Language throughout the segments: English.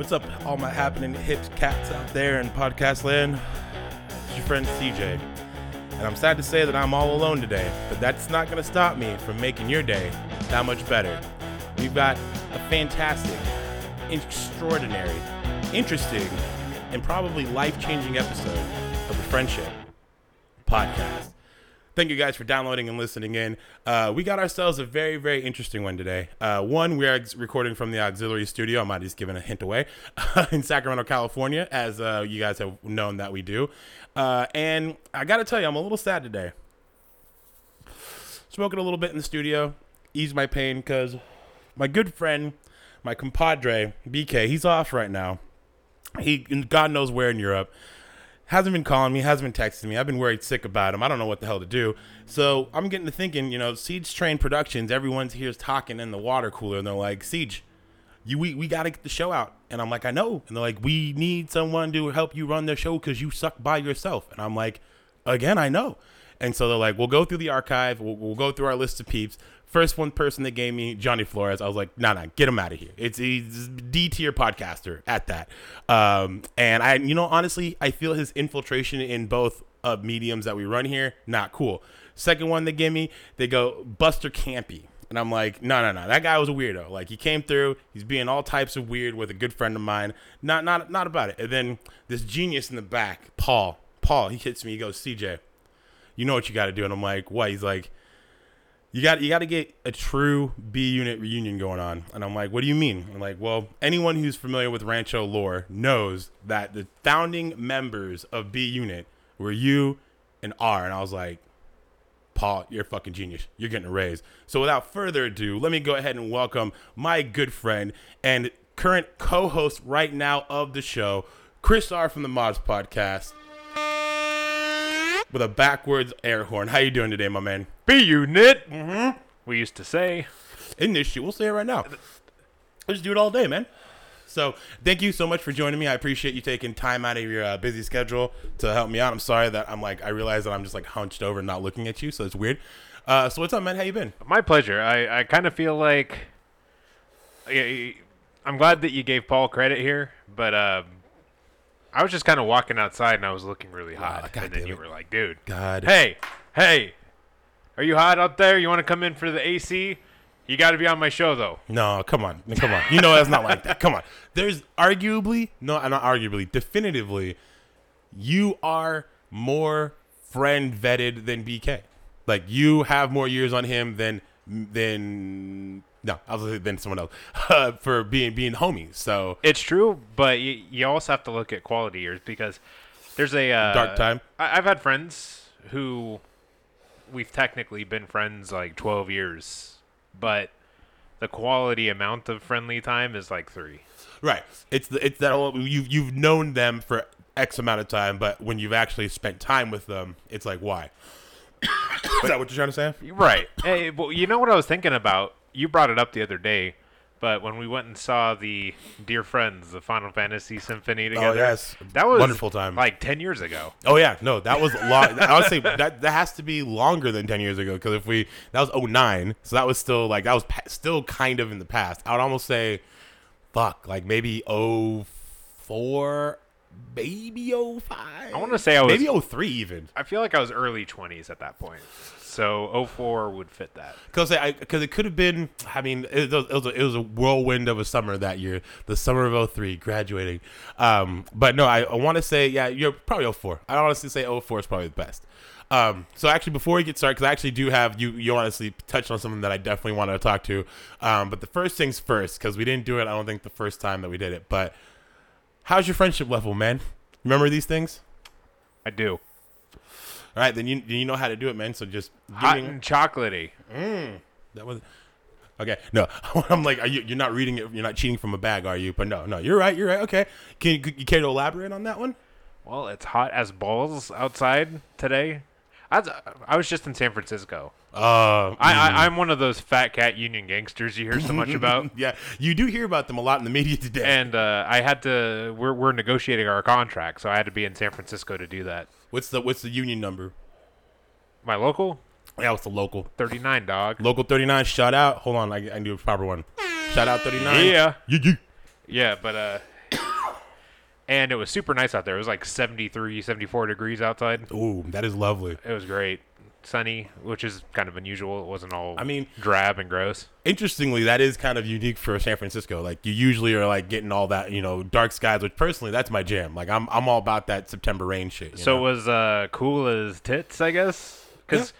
What's up, all my happening hip cats out there in podcast land? It's your friend Cj, and I'm sad to say that I'm all alone today, but that's not going to stop me from making your day that much better. We've got a fantastic, extraordinary, interesting, and probably life-changing episode of the Friendship Podcast. Thank you guys for downloading and listening in. We got ourselves a very, very interesting one today. One, we are recording from the auxiliary studio. I might have just given a hint away in Sacramento, California, as you guys have known that we do. And I got to tell you, I'm a little sad today. Smoking a little bit in the studio, ease my pain, because my good friend, my compadre, BK, he's off right now. He, God knows where in Europe. Hasn't been calling me, hasn't been texting me. I've been worried sick about him. I don't know what the hell to do. So I'm getting to thinking, you know, Siege Train Productions, everyone's here's talking in the water cooler, and they're like, Siege, we got to get the show out. And I'm like, I know. And they're like, we need someone to help you run the show because you suck by yourself. And I'm like, again, I know. And so they're like, we'll go through the archive. We'll go through our list of peeps. First one person that gave me, Johnny Flores, I was like, nah, get him out of here. He's D-tier podcaster at that. And I, you know, honestly, I feel his infiltration in both of mediums that we run here, not cool. Second one they gave me, they go, Buster Campy. And I'm like, no, that guy was a weirdo. Like, he came through, he's being all types of weird with a good friend of mine. Not about it. And then this genius in the back, Paul, he hits me, he goes, CJ, you know what you got to do. And I'm like, what? He's like, You got to get a true B-Unit reunion going on. And I'm like, what do you mean? I'm like, well, anyone who's familiar with Rancho Lore knows that the founding members of B-Unit were you and R. And I was like, Paul, you're a fucking genius. You're getting a raise. So without further ado, let me go ahead and welcome my good friend and current co-host right now of the show, Chris R from the Mods Podcast. With a backwards air horn. How you doing today, my man? B-Unit. Mm-hmm. We used to say. In this shit. We'll say it right now. We'll just do it all day, man. So thank you so much for joining me. I appreciate you taking time out of your busy schedule to help me out. I'm sorry that I'm like, I realize that I'm just like hunched over and not looking at you. So it's weird. So what's up, man? How you been? My pleasure. I kind of feel like I'm glad that you gave Paul credit here, but I was just kind of walking outside, and I was looking really hot, and then you were like, dude, God. Hey, are you hot out there? You want to come in for the AC? You got to be on my show, though. No, come on. You know that's not like that. Come on. There's definitively, you are more friend-vetted than BK. Like, you have more years on him than no, I was than someone else for being homies. So it's true, but you also have to look at quality years because there's a dark time. I've had friends who we've technically been friends like 12 years, but the quality amount of friendly time is like 3. Right. It's that whole, you've known them for X amount of time, but when you've actually spent time with them, it's like why? Is that what you're trying to say? Right. Hey, well, you know what I was thinking about? You brought it up the other day, but when we went and saw the Dear Friends, the Final Fantasy Symphony together. Oh, yes. That was wonderful time. Like 10 years ago. Oh, yeah. No, that was long. I would say that has to be longer than 10 years ago because that was 2009. So that was still like, that was still kind of in the past. I would almost say, like maybe 2004. Maybe 2005. I want to say I was maybe 2003 even. I feel like I was early 20s at that point, so 2004 would fit that. Because it could have been. I mean, it was a whirlwind of a summer that year, the summer of 2003, graduating. But no, I want to say you're probably 2004. I honestly say 2004 is probably the best. So actually, before we get started, because I actually do have you honestly touched on something that I definitely want to talk to. But the first things first, because we didn't do it. I don't think the first time that we did it, but. How's your friendship level, man? Remember these things? I do. All right, then you know how to do it, man. So just hot and chocolatey. That was okay. No, I'm like, you're not reading it. You're not cheating from a bag, are you? But no, you're right. Okay, can you care to elaborate on that one? Well, it's hot as balls outside today. I was just in San Francisco. I'm one of those fat cat union gangsters you hear so much about. Yeah, you do hear about them a lot in the media today. And I had to. We're negotiating our contract, so I had to be in San Francisco to do that. What's the union number? My local? Yeah, what's the local? 39, dog. Local 39. Shout out. Hold on, I can do a proper one. Shout out 39. Yeah. Yeah. But And it was super nice out there. It was like 73, 74 degrees outside. Ooh, that is lovely. It was great. Sunny, which is kind of unusual. It wasn't all drab and gross. Interestingly, that is kind of unique for San Francisco. Like, you usually are like getting all that, you know, dark skies, which personally, that's my jam. Like, I'm all about that September rain shit. You know? It was cool as tits, I guess. Because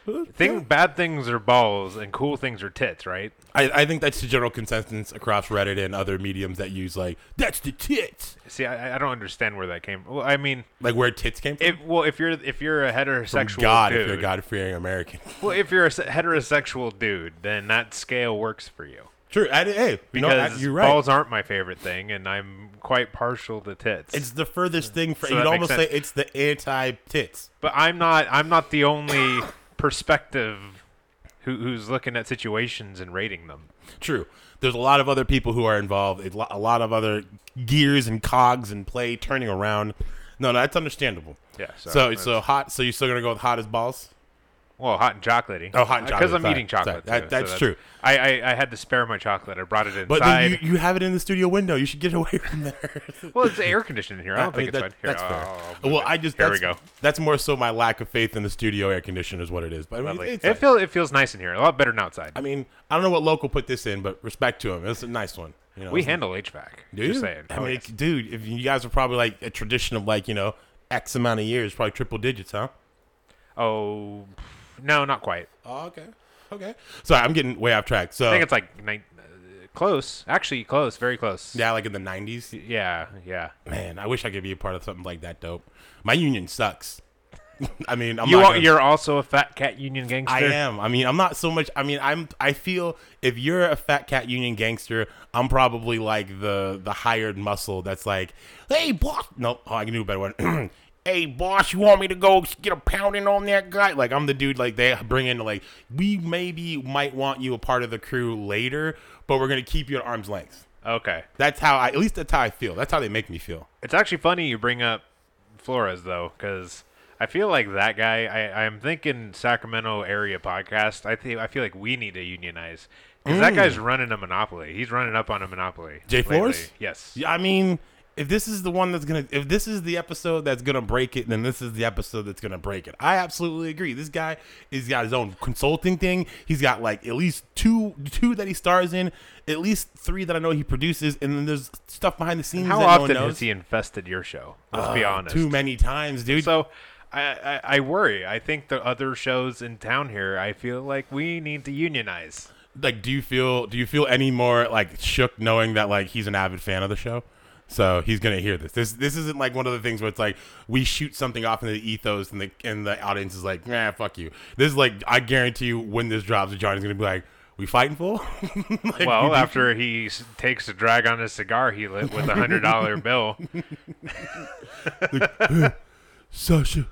bad things are balls and cool things are tits, right? I think that's the general consensus across Reddit and other mediums that use, like, that's the tits. See, I don't understand where that came from. Well, I mean... Like, where tits came from? If you're a heterosexual dude... if you're a God-fearing American. Well, if you're a heterosexual dude, then that scale works for you. True. You're right. Balls aren't my favorite thing, and I'm quite partial to tits. It's the furthest thing from... So you'd almost say it's the anti-tits. But I'm not the only... perspective who's looking at situations and rating them. True. There's a lot of other people who are involved, a lot of other gears and cogs and play turning around. No, that's understandable. Yeah. So hot. So you're still gonna go with hot as balls? Well, hot and chocolatey. Oh, hot and chocolatey. Because I'm eating chocolate. That's true. I had to spare my chocolate. I brought it inside. But then you have it in the studio window. You should get away from there. Well, it's air conditioned in here. I think it's fine. Here, that's fair. Here we go. That's more so my lack of faith in the studio air conditioner is what it is. But I mean, it feels nice in here. A lot better than outside. I mean, I don't know what local put this in, but respect to him. It's a nice one. You know, we handle HVAC. Dude, just saying. I mean, if you guys are probably like a tradition of like, you know, X amount of years, probably triple digits, huh? Oh, no, not quite. Oh, okay. Sorry, I'm getting way off track. So I think it's like close, very close. Yeah, like in the 90s. Yeah. Man, I wish I could be a part of something like that. Dope. My union sucks. I mean, you're also a fat cat union gangster. I am. I mean, I'm not so much. I mean, I feel if you're a fat cat union gangster, I'm probably like the hired muscle that's like, hey, boss. Nope. Oh, I can do a better one. Hey, boss, you want me to go get a pound in on that guy? Like, I'm the dude, like, they bring in, like, we might want you a part of the crew later, but we're going to keep you at arm's length. Okay. That's how I feel. That's how they make me feel. It's actually funny you bring up Flores, though, because I feel like that guy, I'm thinking Sacramento area podcast, I feel like we need to unionize. Because that guy's running a monopoly. He's running up on a monopoly. Jay Flores? Yes. Yeah, I mean... If this is the episode that's gonna break it, then this is the episode that's gonna break it. I absolutely agree. This guy, he's got his own consulting thing. He's got like at least two that he stars in, at least three that I know he produces, and then there's stuff behind the scenes. How often has he infested your show? Let's be honest. Too many times, dude. So I worry. I think the other shows in town here, I feel like we need to unionize. Like, do you feel any more like shook knowing that like he's an avid fan of the show? So he's gonna hear this. This isn't like one of the things where it's like we shoot something off into the ethos and the audience is like, nah, fuck you. This is like, I guarantee you when this drops, Johnny's gonna be like, we fighting for? Like, well, after he takes a drag on his cigar he lit with $100 bill. Like, Sasha,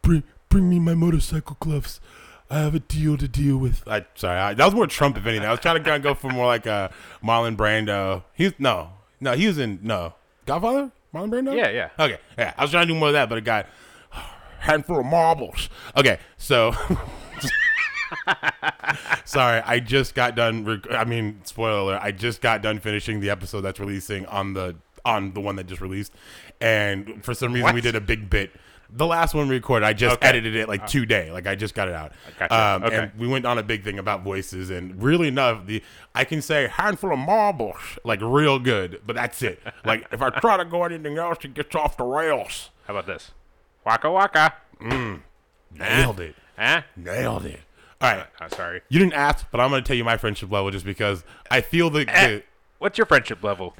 bring me my motorcycle gloves. I have a deal to deal with. That was more Trump if anything. I was trying to go for more like a Marlon Brando. He was in Godfather? Marlon Brando? Yeah. Okay, yeah. I was trying to do more of that, but it got handful of marbles. Okay, so... Sorry, I just got done... spoiler alert. I just got done finishing the episode that's releasing on the one that just released. And for some reason, we did a big bit. The last one we recorded, I just edited it like today. Like, I just got it out. Gotcha. And we went on a big thing about voices. And really enough, I can say handful of marbles, like, real good. But that's it. Like, if I try to go anything else, it gets off the rails. How about this? Waka waka. Nailed it. Nailed it. All right. I'm sorry. You didn't ask, but I'm going to tell you my friendship level just because I feel what's your friendship level,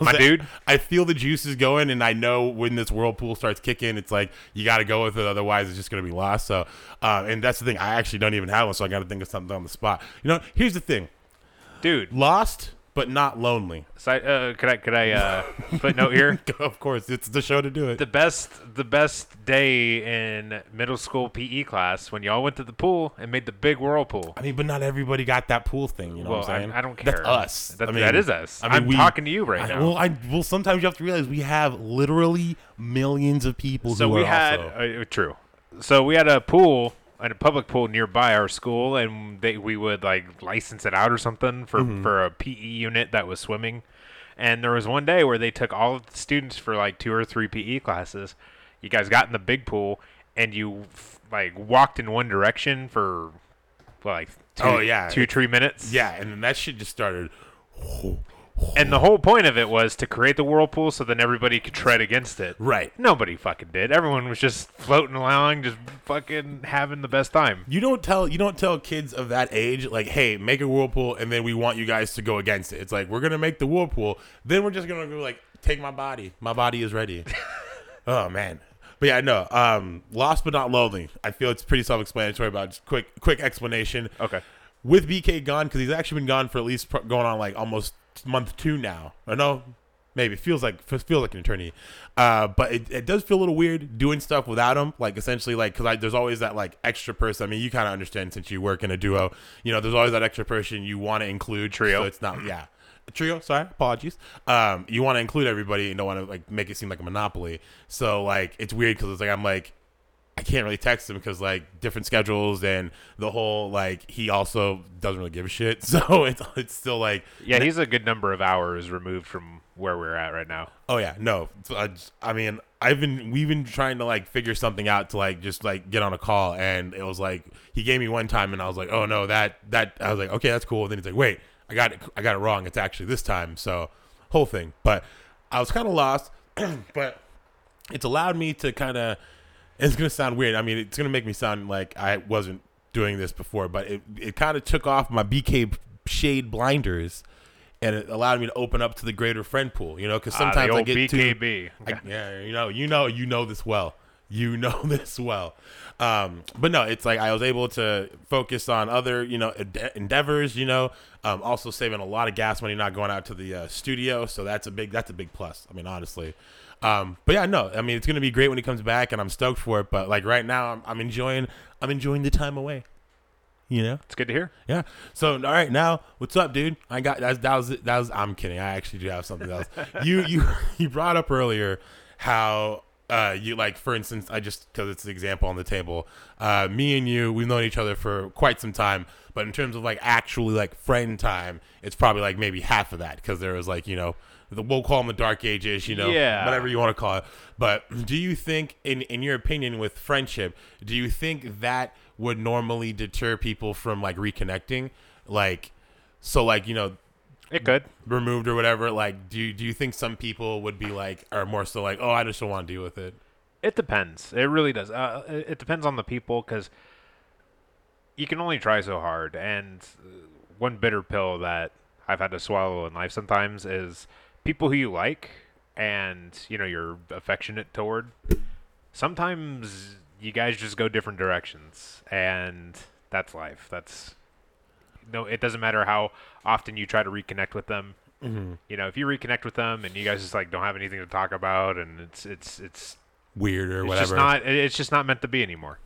my dude? I feel the juices going, and I know when this whirlpool starts kicking, it's like you got to go with it, otherwise it's just going to be lost. So, and that's the thing. I actually don't even have one, so I got to think of something on the spot. You know, here's the thing, dude. Lost, but not lonely. So, could I footnote here? Of course, it's the show to do it. The best day in middle school PE class when y'all went to the pool and made the big whirlpool. I mean, but not everybody got that pool thing. You know what I'm saying? I don't care. That's us. That is us. I mean, I'm talking to you right now. Well, sometimes you have to realize we have literally millions of people. So true. So we had a pool. In a public pool nearby our school, and we would like license it out or something for a PE unit that was swimming, And there was one day where they took all of the students for like 2 or 3 PE classes. You guys got in the big pool and you like walked in one direction for like two, 3 minutes. Yeah, and then that shit just started. And the whole point of it was to create the whirlpool so then everybody could tread against it. Right. Nobody fucking did. Everyone was just floating along, just fucking having the best time. You don't tell kids of that age, like, hey, make a whirlpool, and then we want you guys to go against it. It's like, we're going to make the whirlpool, then we're just going to go, like, take my body. My body is ready. Oh, man. But, yeah, no, lost but not lonely. I feel it's pretty self-explanatory, but just quick explanation. Okay. With BK gone, because he's actually been gone for at least going on, like, almost month 2 now. I know, maybe it feels like an eternity, but it does feel a little weird doing stuff without him, like essentially, like, because there's always that like extra person. I mean, you kind of understand since you work in a duo, you know, there's always that extra person you want to include. Trio. So it's not trio, sorry, apologies. You want to include everybody and don't want to like make it seem like a monopoly. So like it's weird because it's like I'm like I can't really text him because like different schedules and the whole like he also doesn't really give a shit. So it's still like yeah, he's a good number of hours removed from where we're at right now. Oh yeah, no, I mean we've been trying to like figure something out to like just like get on a call, and it was like he gave me one time and I was like oh no that I was like okay that's cool. And then he's like wait I got it wrong, it's actually this time. So whole thing, but I was kind of lost, but it's allowed me to kind of. It's going to sound weird. I mean, it's going to make me sound like I wasn't doing this before, but it kind of took off my BK shade blinders and it allowed me to open up to the greater friend pool, you know, because sometimes I get BKB. You know this well. You know this well. But no, it's like I was able to focus on other, you know, endeavors, you know, also saving a lot of gas money, not going out to the studio. So that's a big plus. I mean, honestly. But yeah, no, I mean, it's going to be great when he comes back and I'm stoked for it. But like right now I'm enjoying the time away, you know, it's good to hear. Yeah. So, all right, now what's up, dude? I got, that was, I'm kidding. I actually do have something else. You brought up earlier how, you like, for instance, I just, cause it's an example on the table, me and you, we've known each other for quite some time, but in terms of like actually like friend time, it's probably like maybe half of that. Cause there was like, you know, we'll call them the dark ages, you know, whatever you want to call it. But do you think, in your opinion with friendship, do you think that would normally deter people from like reconnecting? Like, so like, you know, it could removed or whatever. Like, do you think some people would be like, are more so like, oh, I just don't want to deal with it? It depends. It really does. It depends on the people, because you can only try so hard. And one bitter pill that I've had to swallow in life sometimes is people who you like and, you know, you're affectionate toward, sometimes you guys just go different directions, and that's life. That's no, it doesn't matter how often you try to reconnect with them. Mm-hmm. You know, if you reconnect with them and you guys just like don't have anything to talk about, and it's weird or whatever, it's just not meant to be anymore.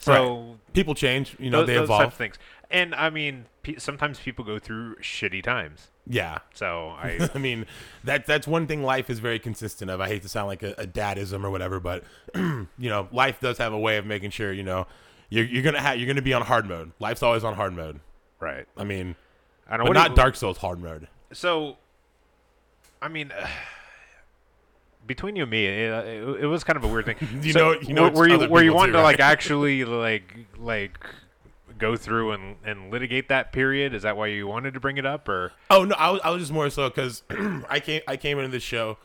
So right. People change, you know, they evolve. Those type of things. And I mean, sometimes people go through shitty times. Yeah. So I mean, that's one thing life is very consistent of. I hate to sound like a dadism or whatever, but you know, life does have a way of making sure, you know, you're gonna be on hard mode. Life's always on hard mode. Right. I mean, I don't. But not Dark Souls hard mode. So, I mean. Between you and me, it was kind of a weird thing. you know, were you wanting to like actually like go through and litigate that period? Is that why you wanted to bring it up, or? Oh no, I was just more so because I came into this show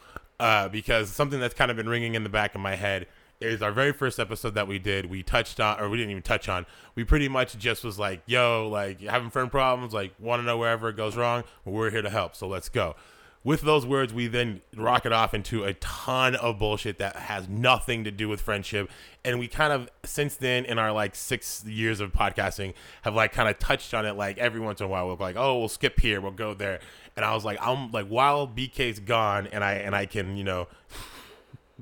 because something that's kind of been ringing in the back of my head is our very first episode that we did. We touched on, or we didn't even touch on. We pretty much just was like, yo, like having friend problems, like want to know wherever it goes wrong. Well, we're here to help, so let's go. With those words, we then rocket off into a ton of bullshit that has nothing to do with friendship. And we kind of, since then, in our like 6 years of podcasting, have like kind of touched on it like every once in a while. We'll be like, oh, we'll skip here, we'll go there. And I was like, I'm like, while BK's gone and I can, you know,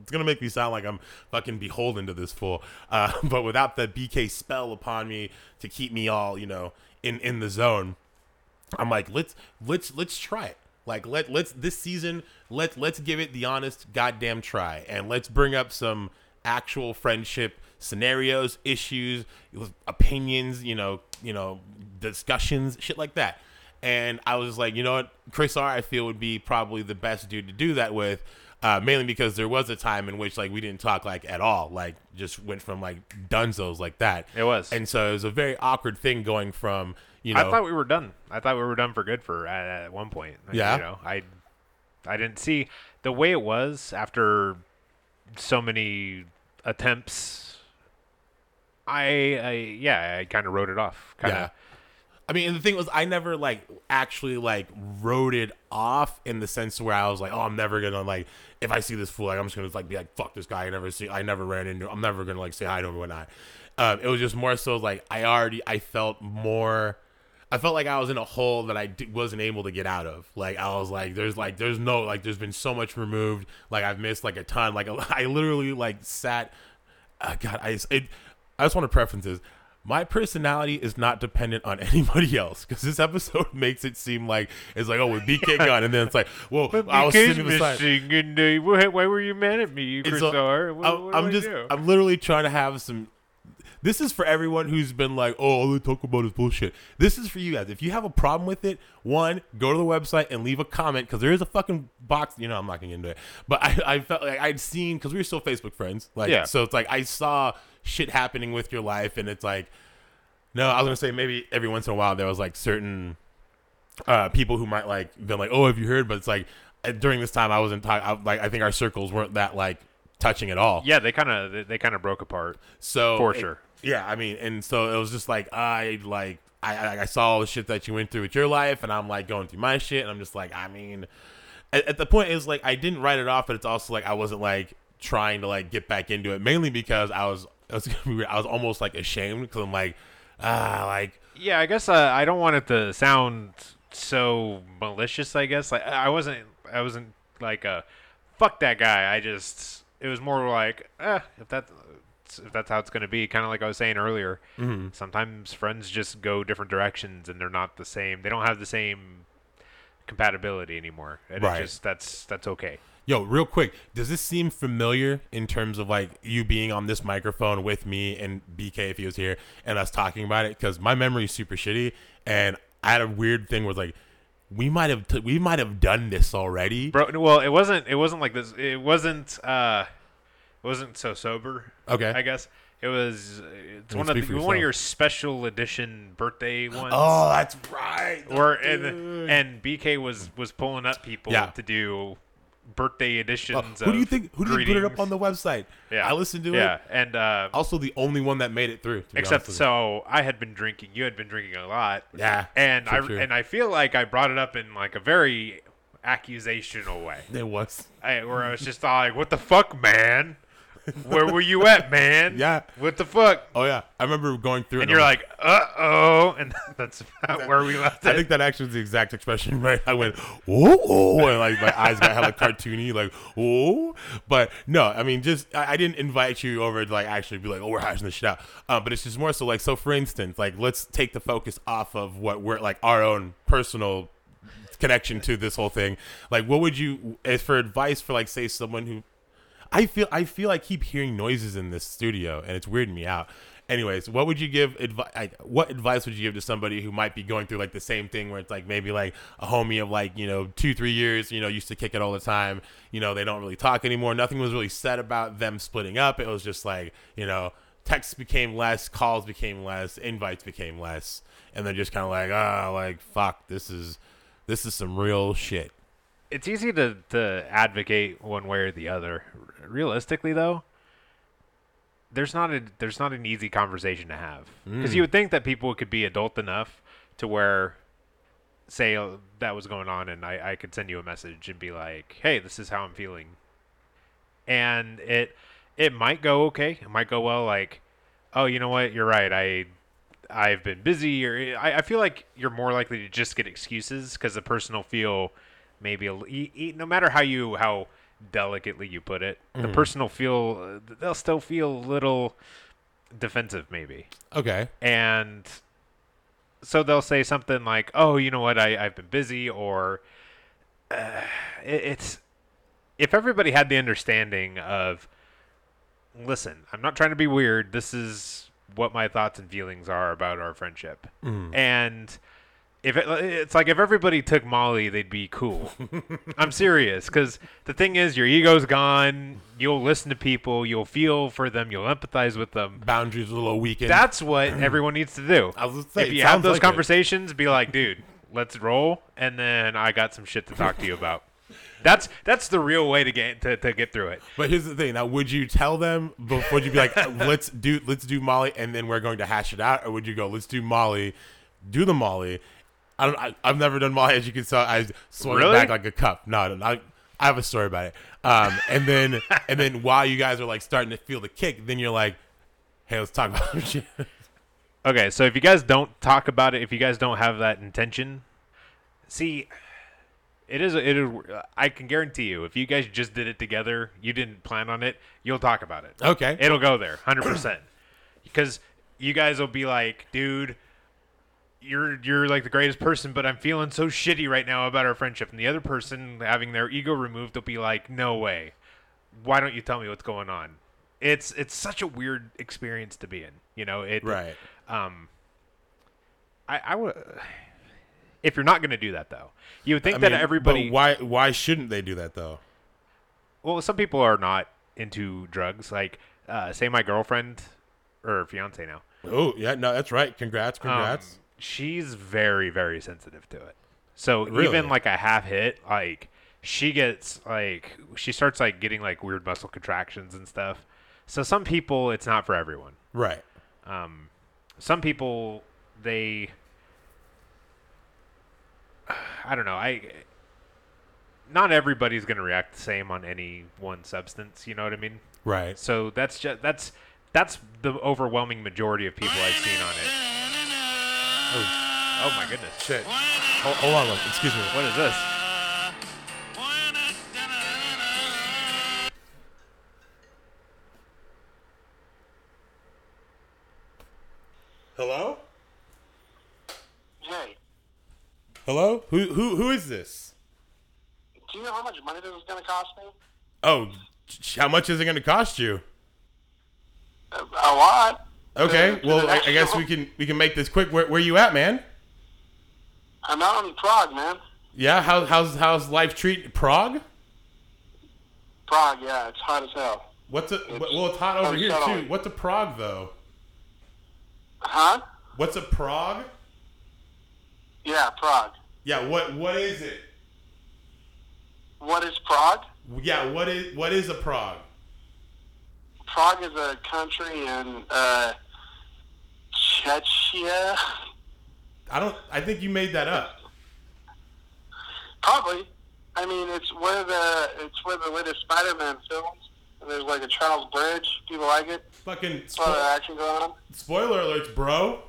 it's going to make me sound like I'm fucking beholden to this fool. But without the BK spell upon me to keep me all, you know, in the zone, I'm like, let's try it. Like let's this season let's give it the honest goddamn try, and let's bring up some actual friendship scenarios, issues, opinions, you know, discussions, shit like that. And I was like, you know what? Chris R, I feel, would be probably the best dude to do that with, mainly because there was a time in which, like, we didn't talk, like, at all. Like, just went from, like, dunzos like that. It was. And so it was a very awkward thing going from, you know. I thought we were done. I thought we were done for good for at one point. Yeah. You know, I didn't see the way it was after so many attempts. I kind of wrote it off. Yeah. I mean, and the thing was, I never, like, actually, like, wrote it off in the sense where I was like, oh, I'm never going to, like, if I see this fool, like, I'm just going to, like, be like, fuck this guy. I never ran into him. I'm never going to, like, say hi to him or whatnot. It was just more so, like, I felt like I was in a hole that wasn't able to get out of. Like, I was like, there's no, like, there's been so much removed. Like, I've missed, like, a ton. Like, I literally, like, sat. I just want to preference this. My personality is not dependent on anybody else, because this episode makes it seem like it's like, oh, with BK gone, and then it's like, well, I was sitting beside. And, why were you mad at me, you Chris R? I'm literally trying to have some. This is for everyone who's been like, oh, all they talk about is bullshit. This is for you guys. If you have a problem with it, one, go to the website and leave a comment, because there is a fucking box. You know, I'm not going to get into it. But I felt like I'd seen, because we were still Facebook friends. Like, yeah. So it's like I saw shit happening with your life, and it's like, no, I was going to say maybe every once in a while there was like certain people who might like been like, oh, have you heard? But it's like during this time I wasn't talking. Like, I think our circles weren't that like touching at all. Yeah, they kind of broke apart. So for sure. Yeah, I mean, and so it was just like I saw all the shit that you went through with your life, and I'm like going through my shit, and I'm just like, I mean, at the point is like I didn't write it off, but it's also like I wasn't like trying to like get back into it, mainly because I was almost like ashamed, because I'm like yeah, I guess I don't want it to sound so malicious. I guess like I wasn't like a fuck that guy. It was more like if that's how it's going to be, kind of like I was saying earlier. Mm-hmm. Sometimes friends just go different directions, and they're not the same. They don't have the same compatibility anymore, and right. It just that's okay. Yo, real quick, does this seem familiar in terms of like you being on this microphone with me and BK if he was here and us talking about it? Because my memory is super shitty, and I had a weird thing where like we might have done this already, bro. Well, it wasn't like this. It wasn't so sober. Okay, I guess it was. It's one of your special edition birthday ones. Oh, that's right. And BK was pulling up people to do birthday editions. Who do you think? Who did put it up on the website? Yeah, I listened to it. Yeah, and also the only one that made it through. Except so, I had been drinking. You had been drinking a lot. Yeah, and I feel like I brought it up in like a very accusational way. It was where I was just like, "What the fuck, man? Where were you at, man? Yeah. What the fuck?" Oh, yeah. I remember going through and you're like, uh-oh. And that's about where we left it. I think that actually is the exact expression, right? I went, oh. And, like, my eyes got hella cartoony, like, oh. But, no, I mean, just, I didn't invite you over to, like, actually be like, oh, we're hashing this shit out. But it's just more so, like, so, for instance, like, let's take the focus off of what we're, like, our own personal connection to this whole thing. Like, what would you, as for advice for, like, say, someone who, I feel I keep hearing noises in this studio, and it's weirding me out. Anyways, what would you give what advice would you give to somebody who might be going through like the same thing, where it's like maybe like a homie of like, you know, 2-3 years, you know, used to kick it all the time, you know, they don't really talk anymore, nothing was really said about them splitting up. It was just like, you know, texts became less, calls became less, invites became less, and they're just kind of like, oh, like fuck, this is some real shit. It's easy to advocate one way or the other. Realistically, though, there's not an easy conversation to have, because you would think that people could be adult enough to where, say, that was going on, and I could send you a message and be like, hey, this is how I'm feeling, and it might go okay, it might go well, like, oh, you know what, you're right, I've been busy, or I feel like you're more likely to just get excuses, because the person will feel maybe no matter how delicately you put it, the person will feel, they'll still feel a little defensive maybe. Okay. And so they'll say something like, oh, you know what, I've been busy, or it's, if everybody had the understanding of, listen, I'm not trying to be weird, this is what my thoughts and feelings are about our friendship. And It's like if everybody took Molly, they'd be cool. I'm serious, because the thing is, your ego's gone. You'll listen to people. You'll feel for them. You'll empathize with them. Boundaries a little weakened. That's what everyone needs to do. I was saying, if you have those conversations, be like, dude, let's roll, and then I got some shit to talk to you about. That's the real way to get through it. But here's the thing. Now, would you tell them? Would you be like, let's do Molly, and then we're going to hash it out, or would you go, let's do Molly, do the Molly? I've never done Molly, as you can tell. I swung it back like a cup. No, I have a story about it. And then while you guys are like starting to feel the kick, then you're like, hey, let's talk about some shit. Okay, so if you guys don't talk about it, if you guys don't have that intention, see, it is. I can guarantee you, if you guys just did it together, you didn't plan on it, you'll talk about it. Okay, it'll go there, 100%, because you guys will be like, dude, you're like the greatest person, but I'm feeling so shitty right now about our friendship. And the other person, having their ego removed, will be like, no way. Why don't you tell me what's going on? It's such a weird experience to be in, you know? Right. I would, if you're not going to do that though, you would think everybody, but why shouldn't they do that though? Well, some people are not into drugs. Like, say my girlfriend or fiance now. Oh yeah. No, that's right. Congrats. She's very, very sensitive to it. So really? Even like a half hit, like she gets like, she starts like getting like weird muscle contractions and stuff. So some people, it's not for everyone. Right. Some people, I don't know. Not everybody's going to react the same on any one substance. You know what I mean? Right. So that's the overwhelming majority of people I've seen on it. Oh my goodness! Shit! Hold on, excuse me. What is this? Hello? Jay. Hello? Who is this? Do you know how much money this is going to cost me? Oh, how much is it going to cost you? A lot. Okay, well, I guess we can make this quick. Where are you at, man? I'm out in Prague, man. Yeah, how's life treat Prague? Prague, yeah, it's hot as hell. It's hot over here too. What's a Prague though? Huh? What's a Prague? Yeah, Prague. Yeah, what is it? What is Prague? Yeah, what is a Prague? Prague is a country in Chechia. I think you made that up. Probably. I mean, it's where the latest Spider-Man films. And there's like a Charles Bridge. People like it. Fucking action going on. Spoiler alerts, bro.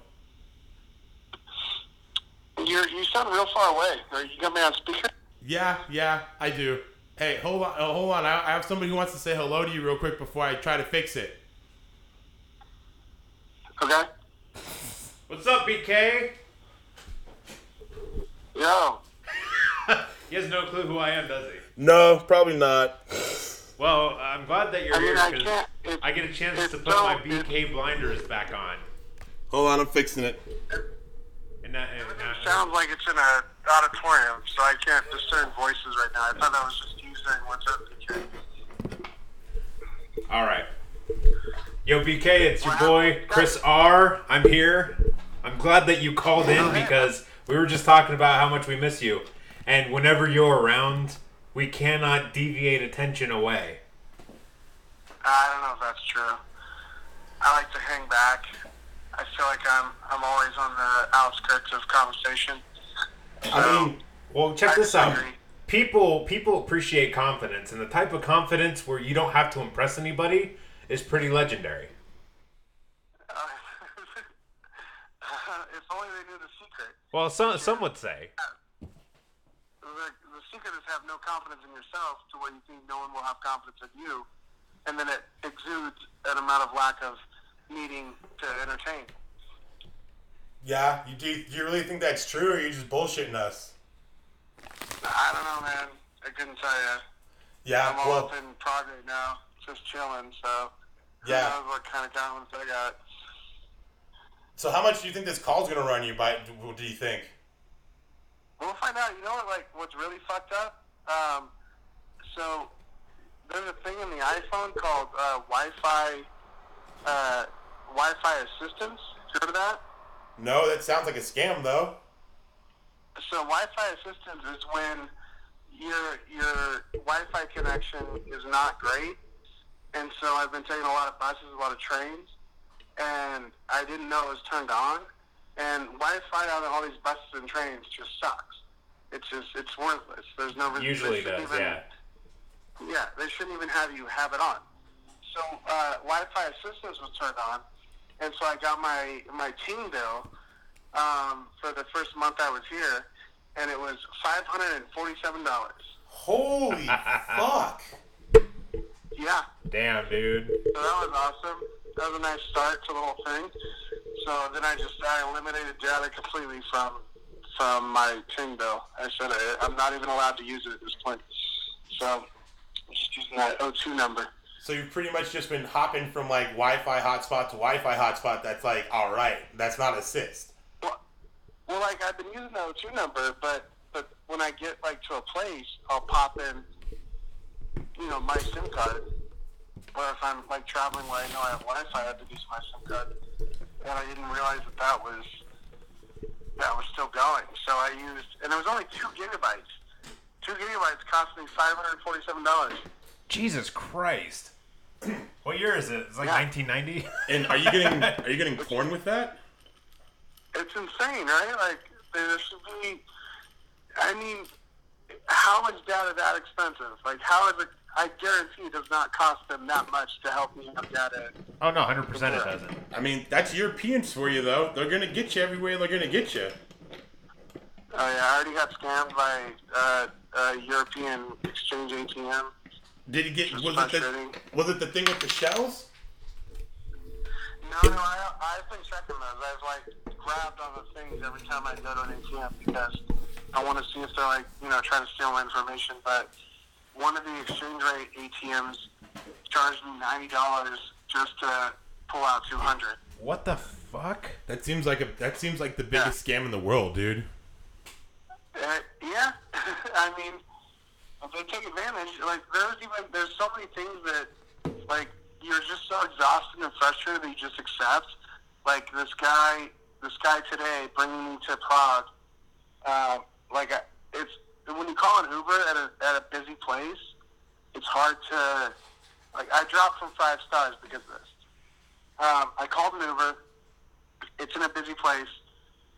You sound real far away. Are you got me on speaker? Yeah, I do. Hey, hold on. I have somebody who wants to say hello to you real quick before I try to fix it. Okay. What's up, BK? Yo. He has no clue who I am, does he? No, probably not. Well, I'm glad that you're here because I get a chance to put my BK blinders back on. Hold on, I'm fixing it. It sounds like it's in an auditorium, so I can't discern voices right now. I thought that was just you saying what's up, BK. All right. Yo, BK, it's your boy, Chris R. I'm here. I'm glad that you called in because we were just talking about how much we miss you. And whenever you're around, we cannot deviate attention away. I don't know if that's true. I like to hang back. I feel like I'm always on the outskirts of conversation. So I mean, well, check this out. People appreciate confidence, and the type of confidence where you don't have to impress anybody is pretty legendary. If only they knew the secret. Well, some would say. The secret is have no confidence in yourself to where you think no one will have confidence in you, and then it exudes an amount of lack of needing to entertain. Yeah, do you really think that's true, or are you just bullshitting us? I don't know, man. I couldn't tell you. Yeah, I'm all up in Prague right now, just chilling, so yeah. Who knows what kind of confidence I got. So how much do you think this call's going to run you by, do you think? We'll find out. You know what? Like, what's really fucked up? So there's a thing in the iPhone called Wi-Fi Assistance. You heard of that? No, that sounds like a scam, though. So Wi-Fi Assistance is when your Wi-Fi connection is not great. And so I've been taking a lot of buses, a lot of trains, and I didn't know it was turned on. And Wi-Fi on all these buses and trains just sucks. It's worthless. There's no reason. Usually it does, yeah. Yeah, they shouldn't even have you have it on. So Wi-Fi Assistance was turned on, and so I got my team bill for the first month I was here, and it was $547. Holy fuck! Yeah. Damn, dude. So that was awesome. That was a nice start to the whole thing. So then I eliminated data completely from my Ting bill. I said I'm not even allowed to use it at this point. So I'm just using that O2 number. So you've pretty much just been hopping from like Wi-Fi hotspot to Wi-Fi hotspot. That's like, all right, that's not assist. Well, like I've been using the O2 number, but when I get like to a place, I'll pop in, you know, my SIM card. Or if I'm like traveling where I know I have Wi-Fi, I have to use my SIM card. And I didn't realize that was still going. So I used, and it was only 2 gigabytes. 2 gigabytes cost me $547. Jesus Christ! What year is it? It's like 1990. And are you getting porn with that? It's insane, right? Like there should be. I mean, how is data that expensive? Like how is it? I guarantee it does not cost them that much to help me have data. Oh no, 100% it doesn't. I mean, that's Europeans for you though. They're gonna get you every way they're gonna get you. Oh yeah, I already got scammed by a European exchange ATM. Did you get? Was it the thing with the shells? No. I've been checking those. I've like grabbed on the things every time I go to an ATM because I want to see if they're like trying to steal my information. But one of the exchange rate ATMs charged me $90 just to pull out $200. What the fuck? That seems like the biggest scam in the world, dude. Yeah, I mean, they take advantage. Like there's so many things that like you're just so exhausted and frustrated that you just accept. Like this guy today bringing me to Prague. It's when you call an Uber at a busy place, it's hard to like. I dropped from 5 stars because of this. I called an Uber. It's in a busy place,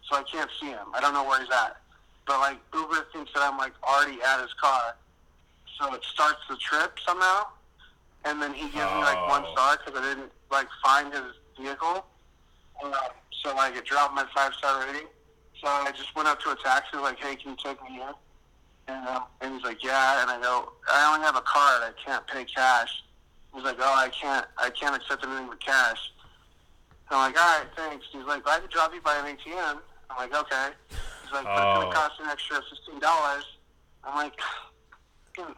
so I can't see him. I don't know where he's at. But, like, Uber thinks that I'm, like, already at his car. So it starts the trip somehow. And then he gives me, like, 1 star because I didn't, like, find his vehicle. So, like, it dropped my 5-star rating. So I just went up to a taxi, like, hey, can you take me here? And he's like, yeah. And I go, I only have a card. I can't pay cash. He's like, oh, I can't accept anything but cash. And I'm like, all right, thanks. He's like, I could drop you by an ATM. I'm like, okay. He's like, but it's going to cost an extra $15. I'm like,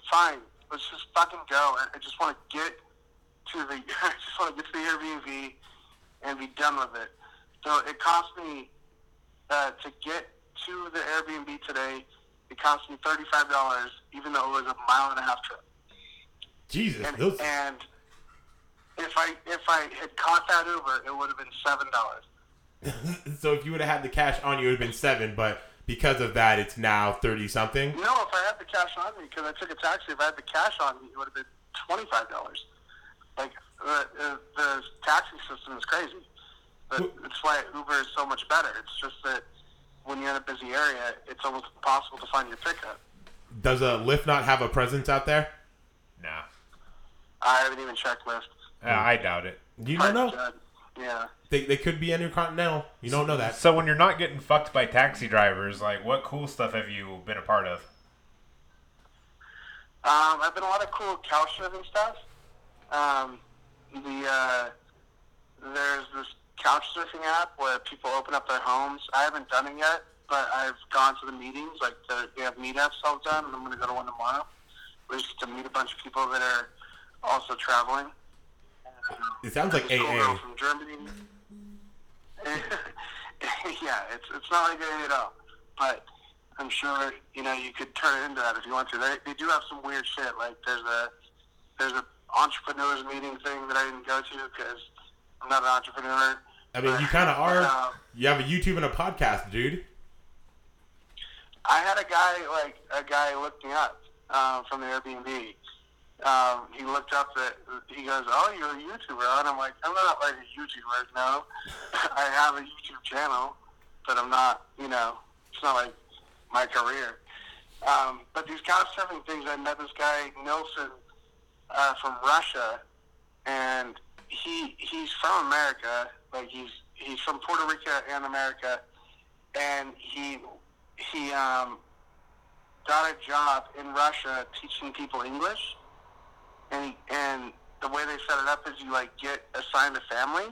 fine. Let's just fucking go. I just want to get to the Airbnb and be done with it. So it cost me, to get to the Airbnb today, it cost me $35, even though it was a 1.5-mile trip. Jesus. And if I had caught that Uber, it would have been $7. So if you would have had the cash on you, it would have been $7, but because of that, it's now 30-something? No, if I had the cash on me, because I took a taxi, if I had the cash on me, it would have been $25. Like, the taxi system is crazy. But that's why Uber is so much better. It's just that when you're in a busy area, it's almost impossible to find your pickup. Does Lyft not have a presence out there? Nah. I haven't even checked Lyft. I doubt it. You don't know? Yeah. They could be intercontinental. You don't know that. So when you're not getting fucked by taxi drivers, like what cool stuff have you been a part of? I've been a lot of cool couchsurfing stuff. There's this couchsurfing app where people open up their homes. I haven't done it yet, but I've gone to the meetings. Like they have meetups all done, and I'm going to go to one tomorrow. We're just to meet a bunch of people that are also traveling. It sounds like AA. From Germany. Yeah, it's not like AA at all. But I'm sure, you know, you could turn it into that if you want to. They do have some weird shit. Like, there's a entrepreneurs meeting thing that I didn't go to because I'm not an entrepreneur. I mean, you kind of are. You have a YouTube and a podcast, dude. I had a guy looked me up from the Airbnb. He looked up that, he goes, "Oh, you're a YouTuber." And I'm like, "I'm not like a YouTuber, no. I have a YouTube channel, but I'm not, you know, it's not like my career." But these couchsurfing things, I met this guy, Nilsson, from Russia, and he's from America. Like, he's from Puerto Rico and America, and he got a job in Russia teaching people English, and the way they set it up is you, like, get assigned a family,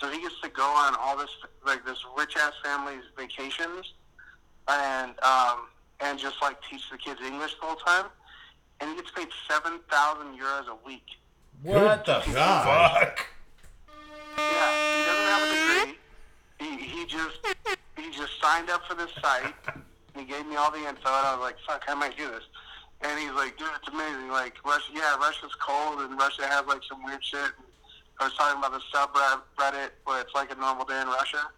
so he gets to go on all this, like, this rich-ass family's vacations, and just, like, teach the kids English the whole time, and he gets paid 7,000 euros a week. What the fuck? Yeah, he doesn't have a degree. He just signed up for this site. He gave me all the info, and I was like, "Fuck, I might do this." And he's like, "Dude, it's amazing. Like, Russia, yeah, Russia's cold, and Russia has, like, some weird shit." And I was talking about the subreddit where it's like a normal day in Russia.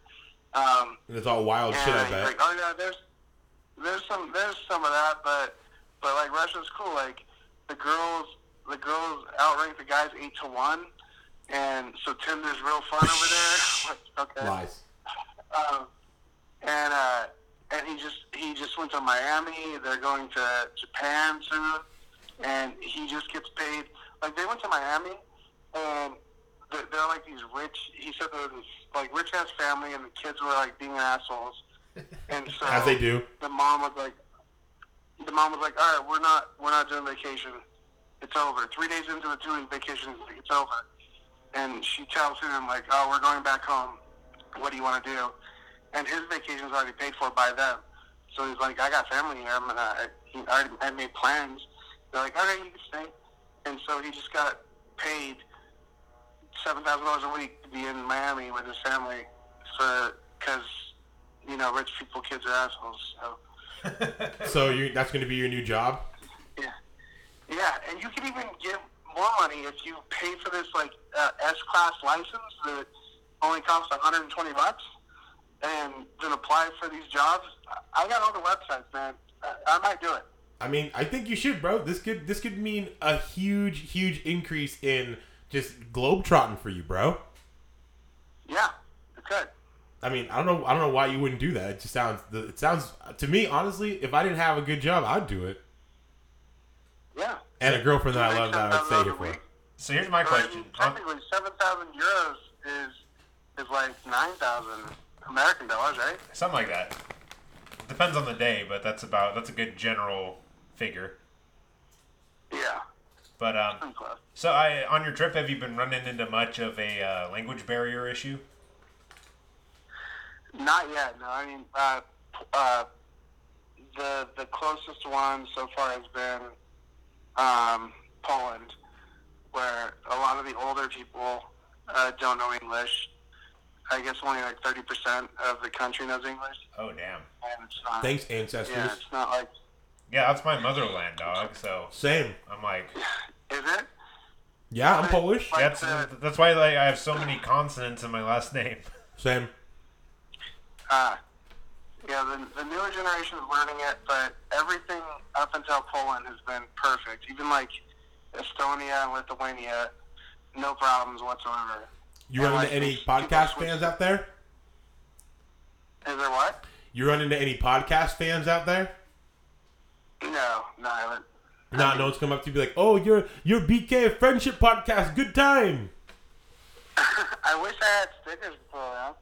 And it's all wild shit. I bet. He's like, "Oh yeah, there's some of that, but like, Russia's cool. Like, the girls outrank the guys 8-1, and so Tinder's real fun over there." Like, okay. Lies. And he just went to Miami. They're going to Japan soon, and he just gets paid. Like, they went to Miami, and they're like these rich. He said there was this, like, rich ass family, and the kids were, like, being assholes. And so as they do, the mom was like, "All right, we're not doing vacation. It's over." 3 days into the 2-week vacation, it's over, and she tells him, like, "Oh, we're going back home. What do you want to do?" And his vacation's already paid for by them. So he's like, "I got family here. I made plans." They're like, "Okay, you can stay." And so he just got paid $7,000 a week to be in Miami with his family because, you know, rich people, kids are assholes. So, that's going to be your new job? Yeah. Yeah, and you can even get more money if you pay for this, like, S-Class license that only costs $120. And then apply for these jobs. I got all the websites, man. I might do it. I mean, I think you should, bro. This could mean a huge, huge increase in just globetrotting for you, bro. Yeah, it could. I mean, I don't know why you wouldn't do that. It sounds to me, honestly, if I didn't have a good job, I'd do it. Yeah. And a girlfriend that I love that I would stay here for. So here's my question. Technically, 7,000 euros is like 9,000. American dollars, right? Something like that. Depends on the day, but that's a good general figure. Yeah. But so on your trip, have you been running into much of a language barrier issue? Not yet. No, I mean, the closest one so far has been Poland, where a lot of the older people don't know English. I guess only like 30% of the country knows English. Oh, damn. And it's not, thanks, ancestors. Yeah, it's not like... Yeah, that's my motherland, dog, so... Same. I'm like... Is it? Yeah, I'm Polish. Like that's why, like, I have so many consonants in my last name. Same. Yeah, the newer generation is learning it, but everything up until Poland has been perfect. Even, like, Estonia and Lithuania, no problems whatsoever. You run into any podcast fans out there? Is there what? You run into any podcast fans out there? No, I haven't. No one's come up to you be like, "Oh, you're BK Friendship Podcast. Good time." I wish I had stickers before, man.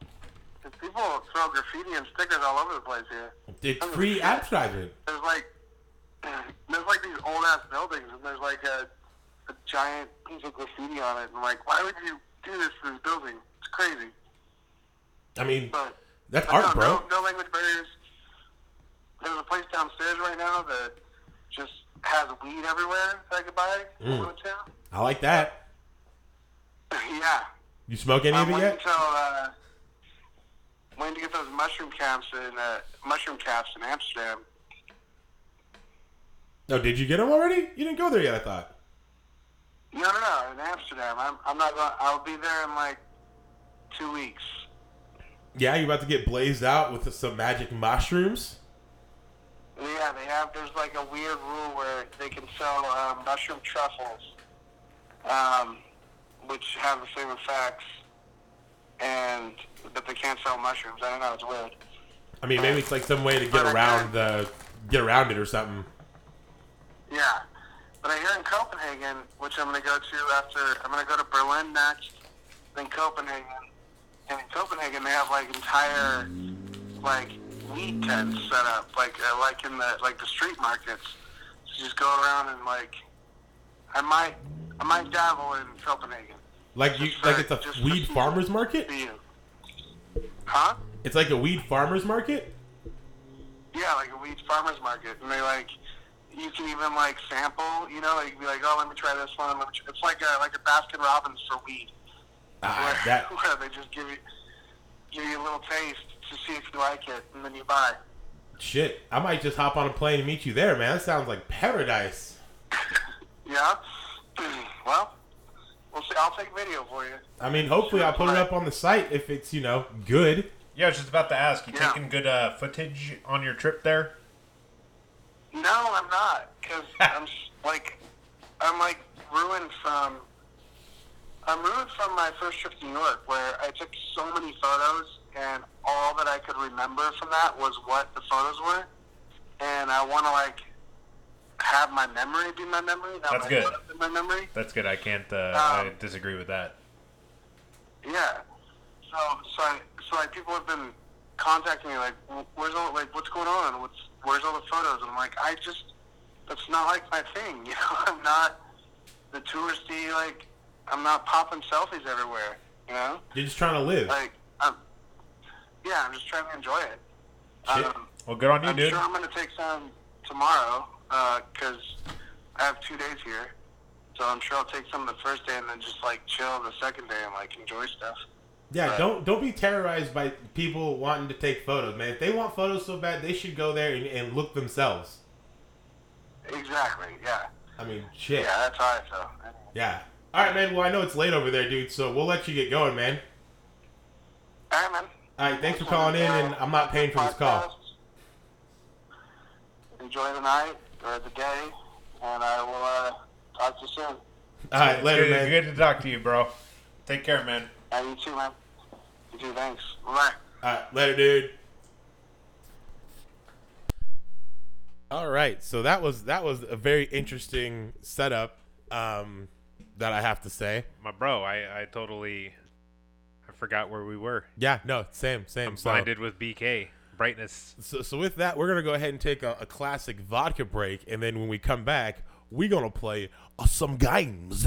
Because people throw graffiti and stickers all over the place here. It's free advertising. There's like these old ass buildings, and there's like a giant piece of graffiti on it. And I'm like, why would you do this for this building? It's crazy. I mean, that's art, bro. No language barriers. There's a place downstairs right now that just has weed everywhere that I could buy. I like that. Yeah. You smoke any of it yet? Until, went to get those mushroom caps in Amsterdam. No, did you get them already? You didn't go there yet, I thought. No, in Amsterdam. I'm not going. I'll be there in like 2 weeks. Yeah, you're about to get blazed out with some magic mushrooms? Yeah, they have. There's like a weird rule where they can sell mushroom truffles, which have the same effects, but they can't sell mushrooms. I don't know. It's weird. I mean, maybe it's like some way to get around it or something. Yeah, but I hear in Copenhagen, which I'm going to go to after. I'm going to go to Berlin next, then Copenhagen. And in Copenhagen, they have like entire like weed tents set up, like in the like the street markets. So you just go around and like, I might dabble in Copenhagen. Like you, like it's a weed farmers market. Huh? It's like a weed farmers market. Yeah, like a weed farmers market, and they like. You can even like sample, you know, like you can be like, oh, let me try this one. It's like a Baskin Robbins for weed, where they just give you a little taste to see if you like it, and then you buy. Shit, I might just hop on a plane and meet you there, man. That sounds like paradise. Yeah. Well, we'll see. I'll take video for you. I mean, hopefully, I'll put it up on the site if it's good. Yeah, I was just about to ask. You taking good footage on your trip there? No, I'm not, because I'm ruined from my first trip to New York, where I took so many photos, and all that I could remember from that was what the photos were, and I want to like have my memory be my memory. That's good. My memory. That's good. I can't. I disagree with that. Yeah. So people have been contacting me like, what's going on? Where's all the photos? And I'm like, that's not like my thing, you know? I'm not the touristy, like, I'm not popping selfies everywhere, you know? You're just trying to live. Like, I'm just trying to enjoy it. Shit. Well, good on you, dude. I'm sure I'm going to take some tomorrow, because I have 2 days here. So I'm sure I'll take some the first day and then just, like, chill the second day and, like, enjoy stuff. Yeah, but don't be terrorized by people wanting to take photos, man. If they want photos so bad, they should go there and look themselves. Exactly, yeah. I mean, shit. Yeah, that's how I feel. Yeah. All right, man. Well, I know it's late over there, dude, so we'll let you get going, man. All right, man. All right, thanks for calling in, and I'm not paying for this call. Enjoy the night or the day, and I will talk to you soon. All right, later, man. Good to talk to you, bro. Take care, man. You too, man. You too, thanks. Bye. All right, later, dude. All right, so that was a very interesting setup, that I have to say. My bro, I forgot where we were. Yeah, no, same. I'm blinded with BK brightness. So with that, we're gonna go ahead and take a classic vodka break, and then when we come back, we're gonna play some games.